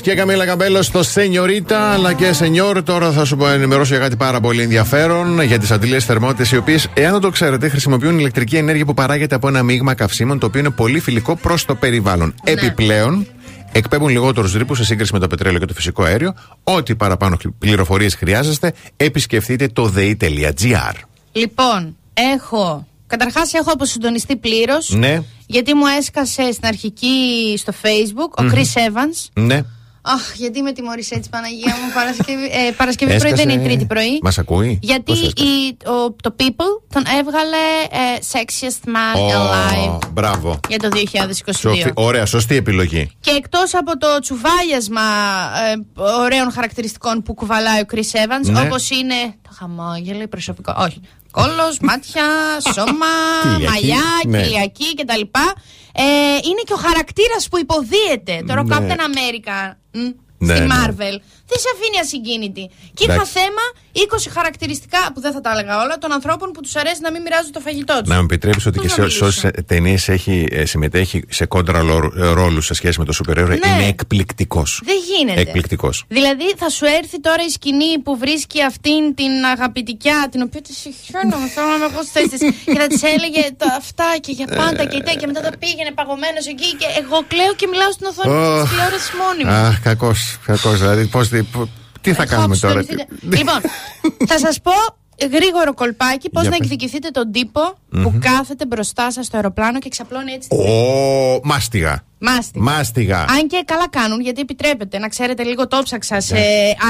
Και Καμίλα Καμπέλο στο Σενιωρίτα, αλλά και Σενιόρ. Τώρα θα σου ενημερώσω για κάτι πάρα πολύ ενδιαφέρον για τις αντιλίες θερμότητες, οι οποίες, εάν δεν το ξέρετε, χρησιμοποιούν ηλεκτρική ενέργεια που παράγεται από ένα μείγμα καυσίμων, το οποίο είναι πολύ φιλικό προς το περιβάλλον. Ναι. Επιπλέον, εκπέμπουν λιγότερους ρήπους σε σύγκριση με το πετρέλαιο και το φυσικό αέριο. Ό,τι παραπάνω πληροφορίες χρειάζεστε, επισκεφτείτε το δ ε η τελεία τζι άρ. Λοιπόν, έχω. Καταρχάς, έχω αποσυντονιστεί πλήρως. Ναι. Γιατί μου έσκασε στην αρχική στο Facebook ο Chris Evans. Ναι. Αχ, γιατί με τιμώρησε έτσι, Παναγία μου. Παρασκευή, ε, Παρασκευή έσκασε... πρωί, δεν είναι Τρίτη πρωί. Μας ακούει. Γιατί η, ο, το People τον έβγαλε ε, Sexiest Man oh, Alive. Μπράβο. Για το δύο χιλιάδες είκοσι δύο. Σοφή, ωραία, σωστή επιλογή. Και εκτός από το τσουβάλιασμα ε, ωραίων χαρακτηριστικών που κουβαλάει ο Chris Evans, ναι, όπως είναι το χαμόγελο, η προσωπικό. Όχι. Κόλλος, μάτια, σώμα, μαλλιά, ναι, κοιλιακή κτλ. Ε, είναι και ο χαρακτήρας που υποδίεται. Τώρα ο ναι. Captain America ναι, στη Marvel. Ναι. Δεν σε αφήνει ασυγκίνητη. Και είχα θέμα είκοσι χαρακτηριστικά που δεν θα τα έλεγα όλα των ανθρώπων που τους αρέσει να μην μοιράζουν το φαγητό τους. Να μου επιτρέψεις ότι πώς και σε όσες ταινίες συμμετέχει σε κόντρα ρόλους σε σχέση με το σούπερ ήρωα, ναι, είναι εκπληκτικός. Δεν γίνεται. Εκπληκτικός. Δηλαδή θα σου έρθει τώρα η σκηνή που βρίσκει αυτήν την αγαπητικιά, την οποία τη συγχαίρομαι, θέλω να με έχω στις θέσεις, και θα της έλεγε αυτά και για πάντα και τέτοια. Και μετά τα πήγαινε παγωμένος εκεί και εγώ κλαίω και μιλάω στην οθόνη της τηλεόρασης μόνη μου. Αχ, κακός. Κακός. Δηλαδή πώς. Τι θα κάνουμε τώρα. Λοιπόν, θα σας πω γρήγορο κολπάκι πώς να εκδικηθείτε τον τύπο που κάθεται μπροστά σας στο αεροπλάνο και ξαπλώνει έτσι. Ω, μάστιγα. Μάστιγα. Αν και καλά κάνουν, γιατί επιτρέπεται. Να ξέρετε, λίγο το ψάξα σε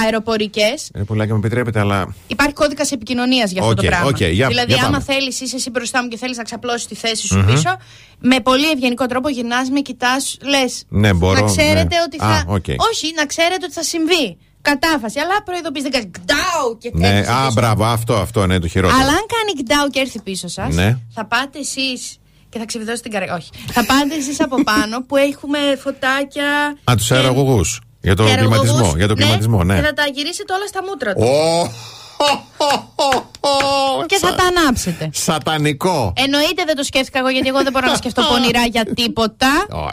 αεροπορικές. Ε, πουλάκι μου, επιτρέπεται, αλλά. Υπάρχει κώδικας επικοινωνίας για αυτό το πράγμα. Δηλαδή, άμα θέλεις, είσαι εσύ μπροστά μου και θέλεις να ξαπλώσεις τη θέση σου πίσω, με πολύ ευγενικό τρόπο γυρνάς, με κοιτάς, λες. Ναι, μπορώ. Να ξέρετε ότι θα. Όχι, να ξέρετε ότι θα συμβεί. Κατάφαση, αλλά προειδοποιείς, δεν κάνεις γκντάου και ναι, α, πίσω. Μπράβο, αυτό, αυτό είναι το χειρότερο. Αλλά αν κάνει γκντάου και έρθει πίσω σας, ναι, θα πάτε εσείς και θα ξεβιδώσει την καρέκλα. Όχι. Θα πάτε εσείς από πάνω που έχουμε φωτάκια. Α, τους αεραγωγούς. Για τον κλιματισμό. Για τον κλιματισμό, ναι. Και θα τα γυρίσετε όλα στα μούτρα του. Oh. Και θα τα ανάψετε. Σατανικό. Εννοείται δεν το σκέφτηκα εγώ, γιατί εγώ δεν μπορώ να σκεφτώ πονηρά για τίποτα.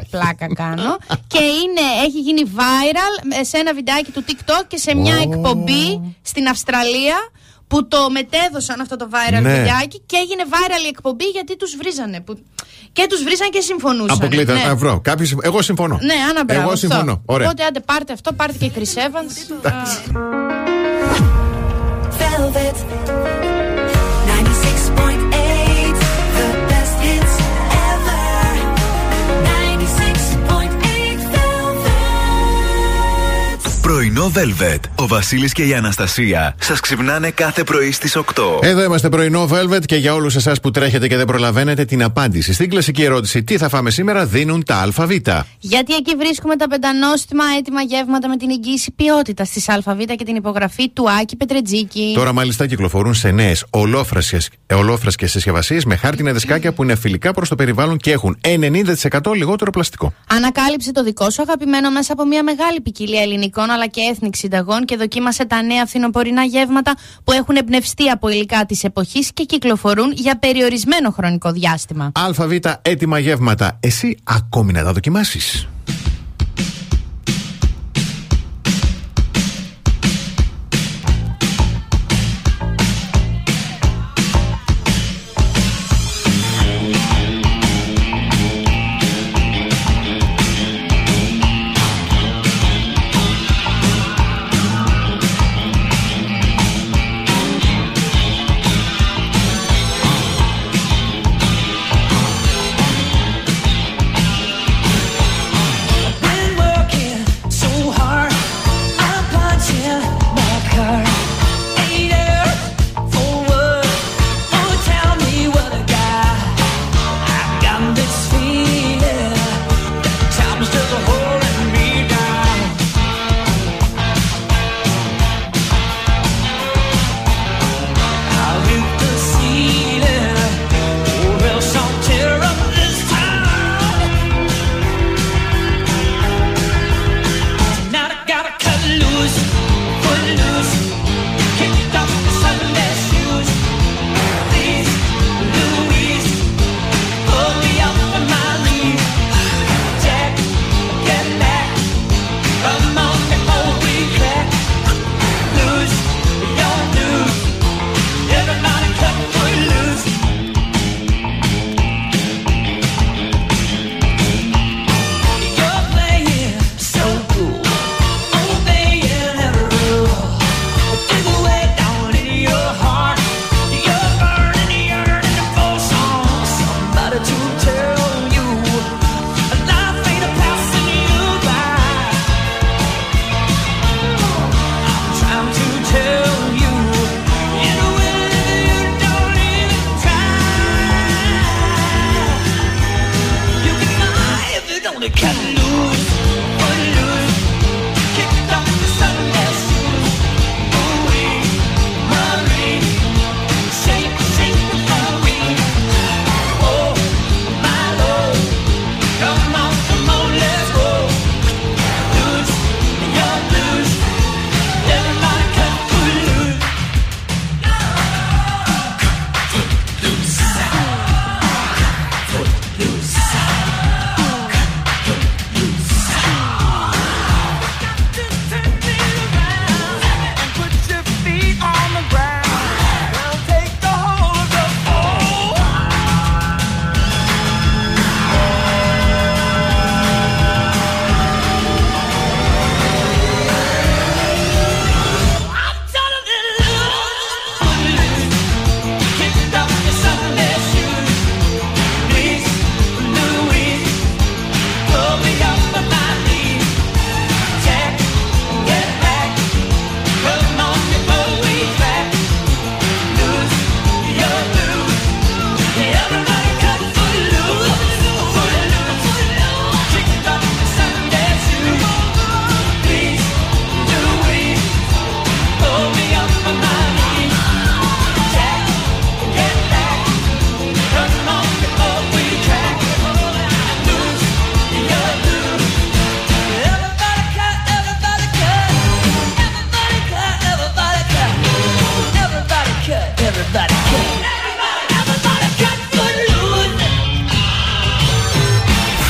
Πλάκα κάνω. Και είναι, έχει γίνει viral σε ένα βιντεάκι του TikTok και σε μια εκπομπή στην Αυστραλία που το μετέδωσαν αυτό το viral ναι. βιντεάκι και έγινε viral η εκπομπή γιατί τους βρίζανε. Που... Και τους βρίζανε και συμφωνούσαν. Αποκλείται ναι. να βρω. Κάποιοι... Εγώ συμφωνώ. Ναι, Άννα, μπράβο, εγώ συμφωνώ. Ωραία. Οπότε άντε πάρτε αυτό, πάρτε και η Chris Evans. Πρωινό Velvet. Ο Βασίλης και η Αναστασία σας ξυπνάνε κάθε πρωί στις οκτώ. Εδώ είμαστε πρωινό Velvet και για όλους εσάς που τρέχετε και δεν προλαβαίνετε την απάντηση στην κλασική ερώτηση τι θα φάμε σήμερα δίνουν τα αλφαβήτα. Γιατί εκεί βρίσκουμε τα πεντανόστιμα έτοιμα γεύματα με την εγγύηση ποιότητας της αλφαβήτα και την υπογραφή του Άκη Πετρετζίκη. Τώρα μάλιστα κυκλοφορούν σε νέες ολόφρασκες συσκευασίες με χάρτινα δισκάκια που είναι φιλικά προς το περιβάλλον και έχουν ενενήντα τοις εκατό λιγότερο πλαστικό. Ανακάλυψε το δικό σου αγαπημένο μέσα από μια μεγάλη ποικιλία ελληνικών αλλά και έθνικ συνταγών και δοκίμασε τα νέα φθινοπορεινά γεύματα που έχουν εμπνευστεί από υλικά της εποχής και κυκλοφορούν για περιορισμένο χρονικό διάστημα. ΑΒ έτοιμα γεύματα. Εσύ ακόμη να τα δοκιμάσεις.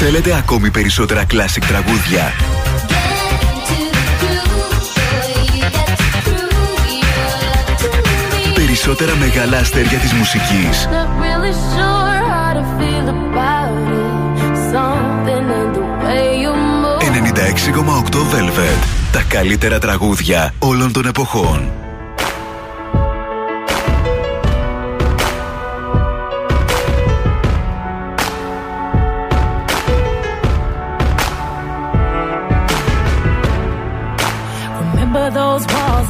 Θέλετε ακόμη περισσότερα κλασικ τραγούδια? Groove, περισσότερα μεγάλα αστέρια της μουσικής. ενενήντα έξι κόμμα οκτώ Velvet. Τα καλύτερα τραγούδια όλων των εποχών. Those walls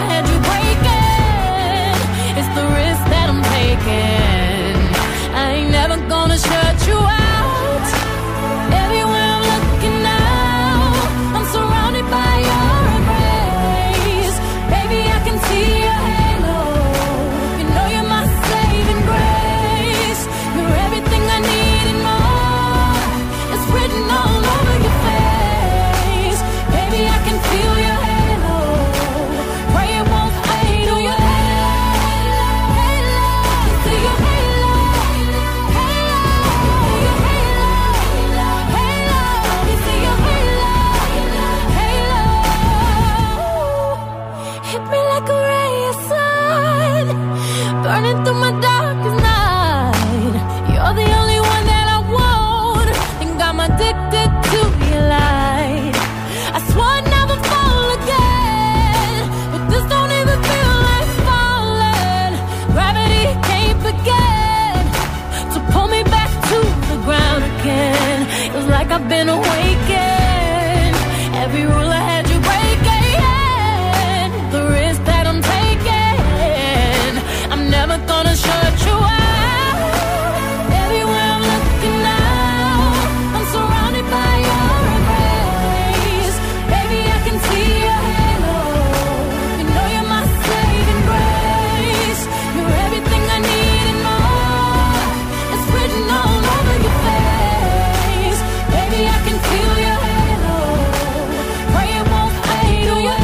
I had you breaking. It's the real I'm taking. I ain't never gonna shut you out. Everywhere I'm looking now, I'm surrounded by your embrace. Baby, I can see your halo. You know you're my saving grace. You're everything I need and more. It's written all over your face. Baby, I can feel your halo. Pray it won't fade away. Your burning through my darkest night. You're the only one that I want, and I'm addicted to your light. I swore I'd never fall again, but this don't even feel like falling. Gravity can't begin to pull me back to the ground again. It's like I've been awakened. Every rule I had you breaking, the risk that I'm taking. Never gonna shut you out. Everywhere I'm looking now, I'm surrounded by your embrace. Baby, I can see your halo. You know you're my saving grace. You're everything I need and more. It's written all over your face. Baby, I can feel your halo. Pray it won't fade away.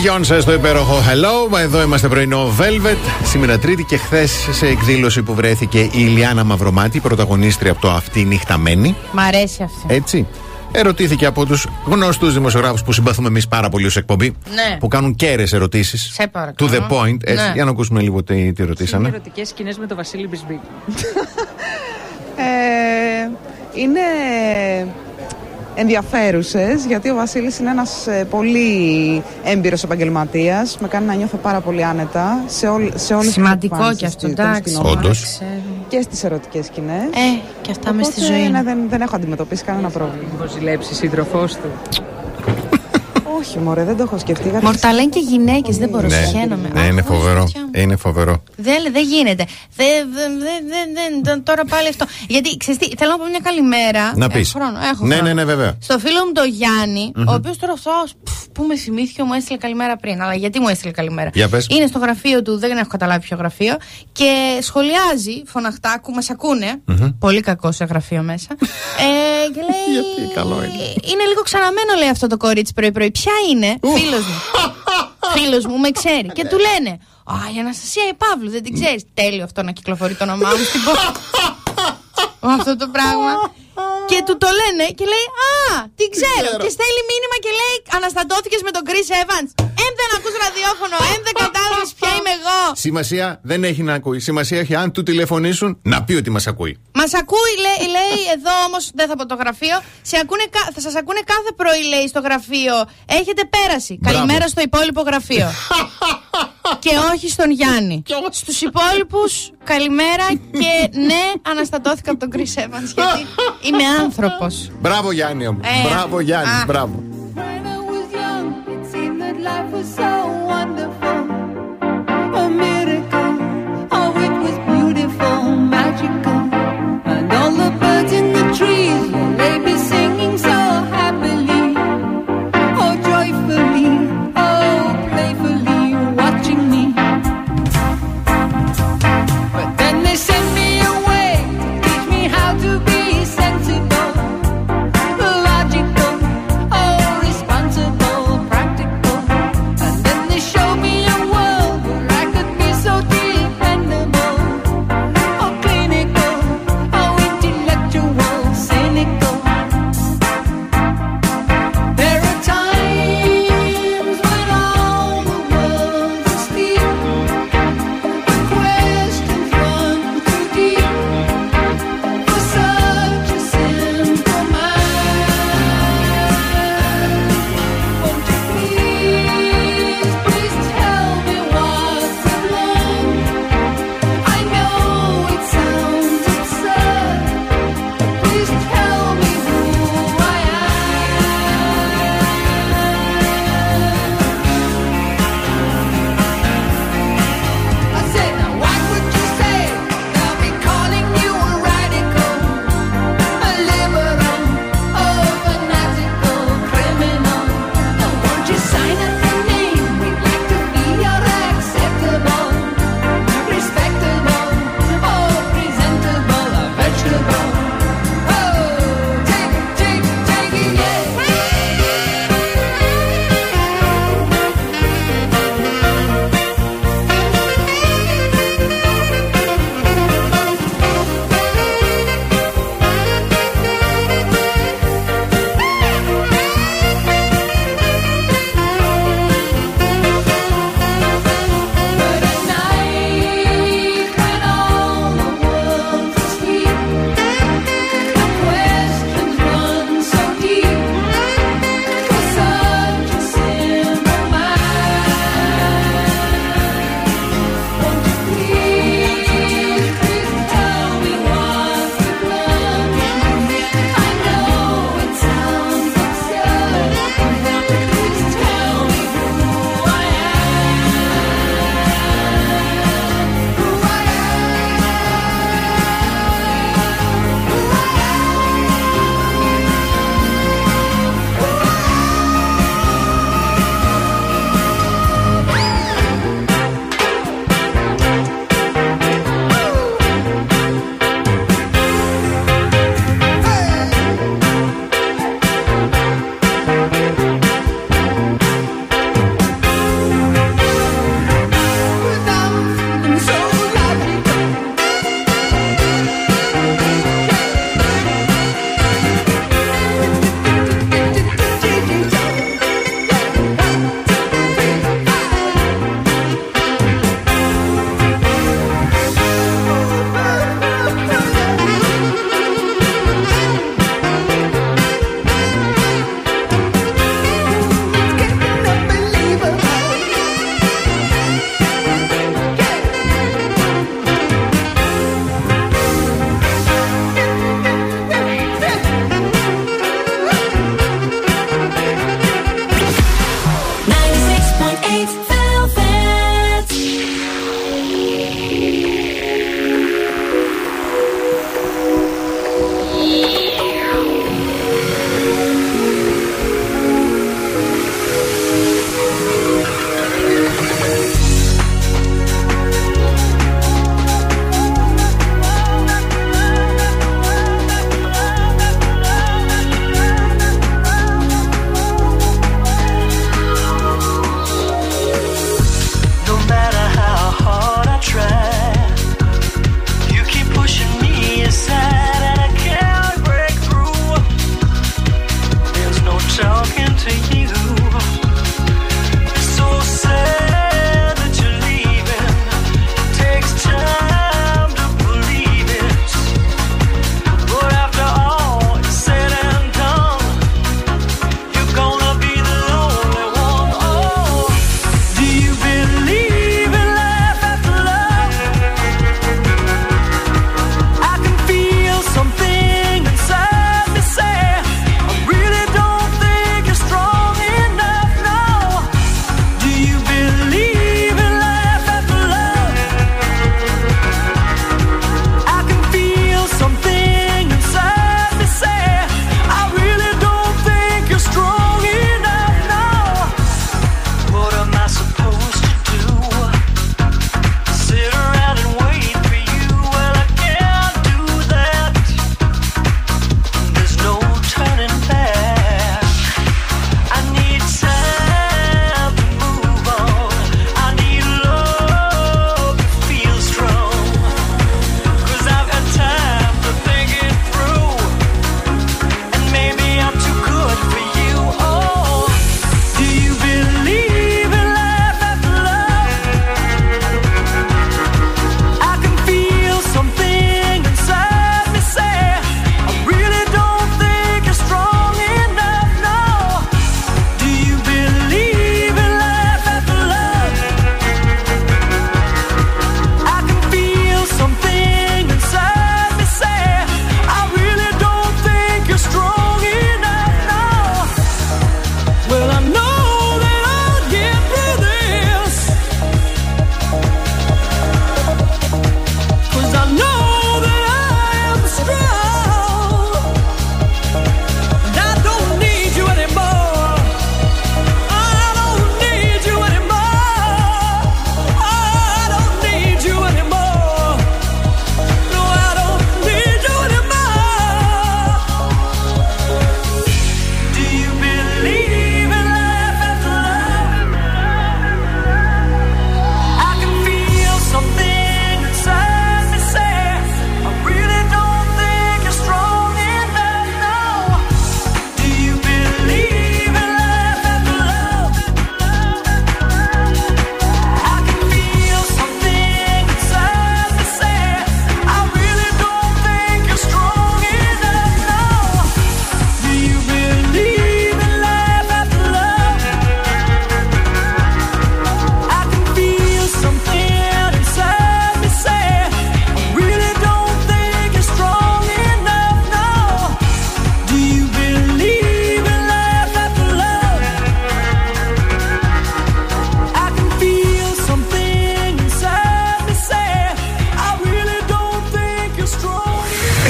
Γιόνσε στο υπέροχο Hello. Εδώ είμαστε πρωινό Velvet. Σήμερα Τρίτη και χθες σε εκδήλωση που βρέθηκε η Ιλιάνα Μαυρομάτη, πρωταγωνίστρια από το Αυτή Νυχταμένη. Μ' αρέσει αυτή. Έτσι. Ερωτήθηκε από τους γνωστούς δημοσιογράφους που συμπαθούμε εμείς πάρα πολύ ως εκπομπή. Ναι. Που κάνουν κέρες ερωτήσεις. Σε παρακαλώ. To the point. Έτσι. Ναι. Για να ακούσουμε λίγο τι, τι ρωτήσανε. Είναι ερωτικές σκηνές με τον Βασίλη Μπισβίκη. ε, είναι. Ενδιαφέρουσες, γιατί ο Βασίλης είναι ένας πολύ έμπειρος επαγγελματίας. Με κάνει να νιώθω πάρα πολύ άνετα σε, ό, σε όλες τις σημαντικό και αυτό, εντάξει. Όντως. Και στις ερωτικές σκηνές. Ε, και αυτά οπότε, μες στη ζωή. Ναι, δεν, δεν έχω αντιμετωπίσει κανένα πρόβλημα. Έχω ζηλέψει σύντροφός του. Όχι, μωρέ, δεν το έχω σκεφτεί. Μορταλέν και γυναίκες, δεν μπορώ, συγχαίνομαι. Ναι, είναι φοβερό. Είναι φοβερό. Δεν γίνεται. Τώρα πάλι αυτό. Γιατί ξέρεις τι, θέλω να πω μια καλημέρα. Να πεις. Ναι, ναι, ναι, βέβαια. Στο φίλο μου τον Γιάννη, ο οποίος τώρα αυτό που με θυμήθηκε μου έστειλε καλημέρα πριν. Αλλά γιατί μου έστειλε καλημέρα. Είναι στο γραφείο του, δεν έχω καταλάβει ποιο γραφείο. Και σχολιάζει φωναχτά, μας ακούνε. Πολύ κακό σε γραφείο μέσα. Και λέει. Είναι λίγο ξαναμένο, λέει, αυτό το κορίτσι πρωί-πρωί. Ποια είναι, φίλος μου. Φίλος μου, με ξέρει. Και του λένε, α, η Αναστασία η Παύλου, δεν την ξέρεις. Τέλειο αυτό να κυκλοφορεί το όνομά μου στην πόλη. Αυτό το πράγμα. Και του το λένε και λέει, α, την ξέρω. Και στέλνει μήνυμα και λέει, αναστατώθηκες με τον Chris Evans. Εμ δεν ακούς ραδιόφωνο, εμ δεν κατάλαβες ποια είμαι εγώ. Σημασία δεν έχει να ακούει. Σημασία έχει αν του τηλεφωνήσουν να πει ότι μας ακούει. Μας ακούει, λέει, λέει εδώ όμως δεν θα πω το γραφείο. Σε ακούνε, θα σας ακούνε κάθε πρωί, λέει, στο γραφείο. Έχετε πέραση. Μπράβο. Καλημέρα στο υπόλοιπο γραφείο. Και όχι στον Γιάννη. Στους υπόλοιπους, καλημέρα και ναι, αναστατώθηκα από τον Chris Evans γιατί είμαι άνθρωπος. Μπράβο Γιάννη μου, ε, μπράβο Γιάννη, α. Μπράβο. Oh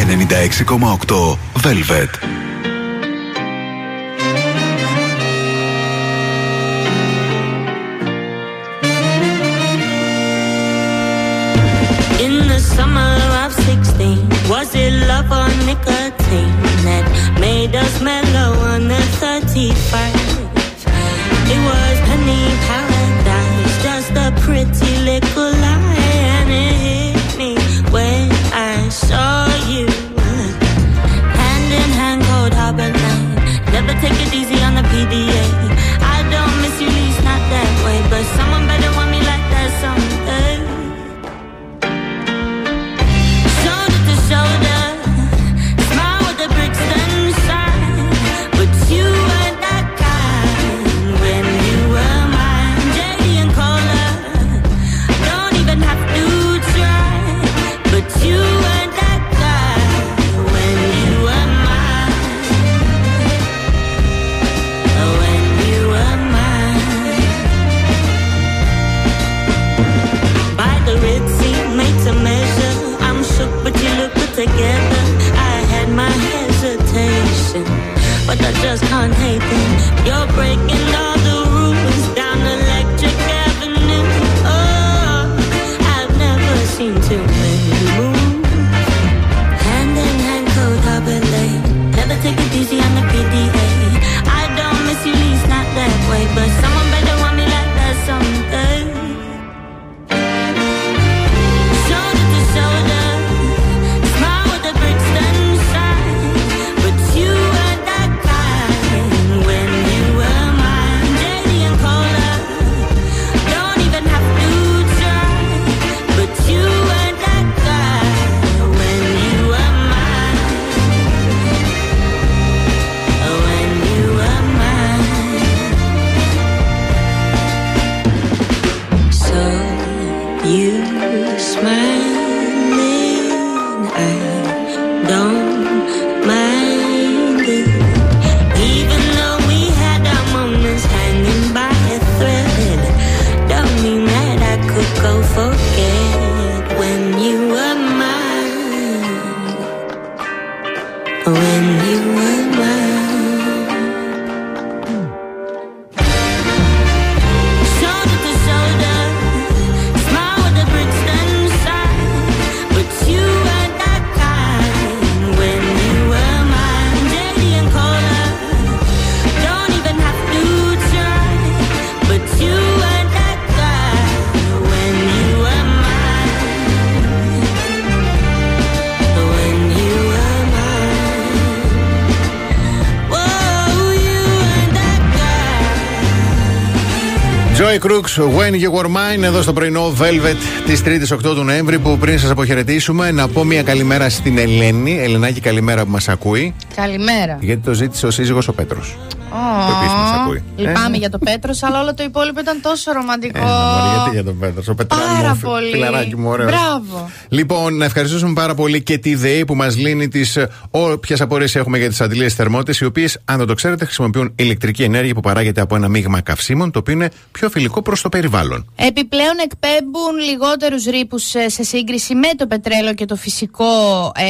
ενενήντα έξι κόμμα οκτώ Velvet. Try. When You Were Mine, εδώ στο πρωινό Velvet της τρίτης οκτώ του Νοέμβρη. Που πριν σας αποχαιρετήσουμε, να πω μια καλημέρα στην Ελένη. Ελενάκη, καλημέρα που μας ακούει. Καλημέρα. Γιατί το ζήτησε ο σύζυγος ο Πέτρος. Oh. Το επίσης μας ακούει. Λυπάμαι ε. για τον Πέτρος, αλλά όλο το υπόλοιπο ήταν τόσο ρομαντικό. Ε, μωρή, γιατί για τον Πέτρος. Ο πάρα πολύ. Φιλαράκι μου, ωραίος. Μπράβο. Λοιπόν, να ευχαριστήσουμε πάρα πολύ και τη ΔΕΗ που μας λύνει τις όποιες απορίες έχουμε για τις αντιλίες θερμότητες, οι οποίες, αν δεν το ξέρετε, χρησιμοποιούν ηλεκτρική ενέργεια που παράγεται από ένα μείγμα καυσίμων, το οποίο είναι πιο φιλικό προς το περιβάλλον. Επιπλέον, εκπέμπουν λιγότερους ρήπους σε σύγκριση με το πετρέλαιο και το φυσικό ε,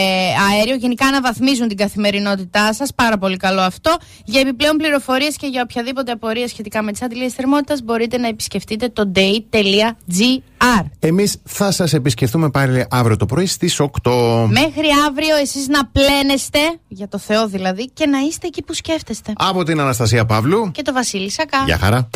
αέριο. Γενικά, αναβαθμίζουν την καθημερινότητά σας. Πάρα πολύ καλό αυτό. Για επιπλέον πληροφορίες και για οποιαδήποτε απορία σχετικά με τις αντιλίες θερμότητας, μπορείτε να επισκεφτείτε το ντέι τελεία τζι αρ. Εμείς θα σας επισκεφτούμε πάλι αύριο το πρωί στις οκτώ. Μέχρι αύριο, εσείς να πλένεστε, για το Θεό δηλαδή, και να είστε εκεί που σκέφτεστε. Από την Αναστασία Παύλου και το Βασίλη Σακά. Γεια χαρά.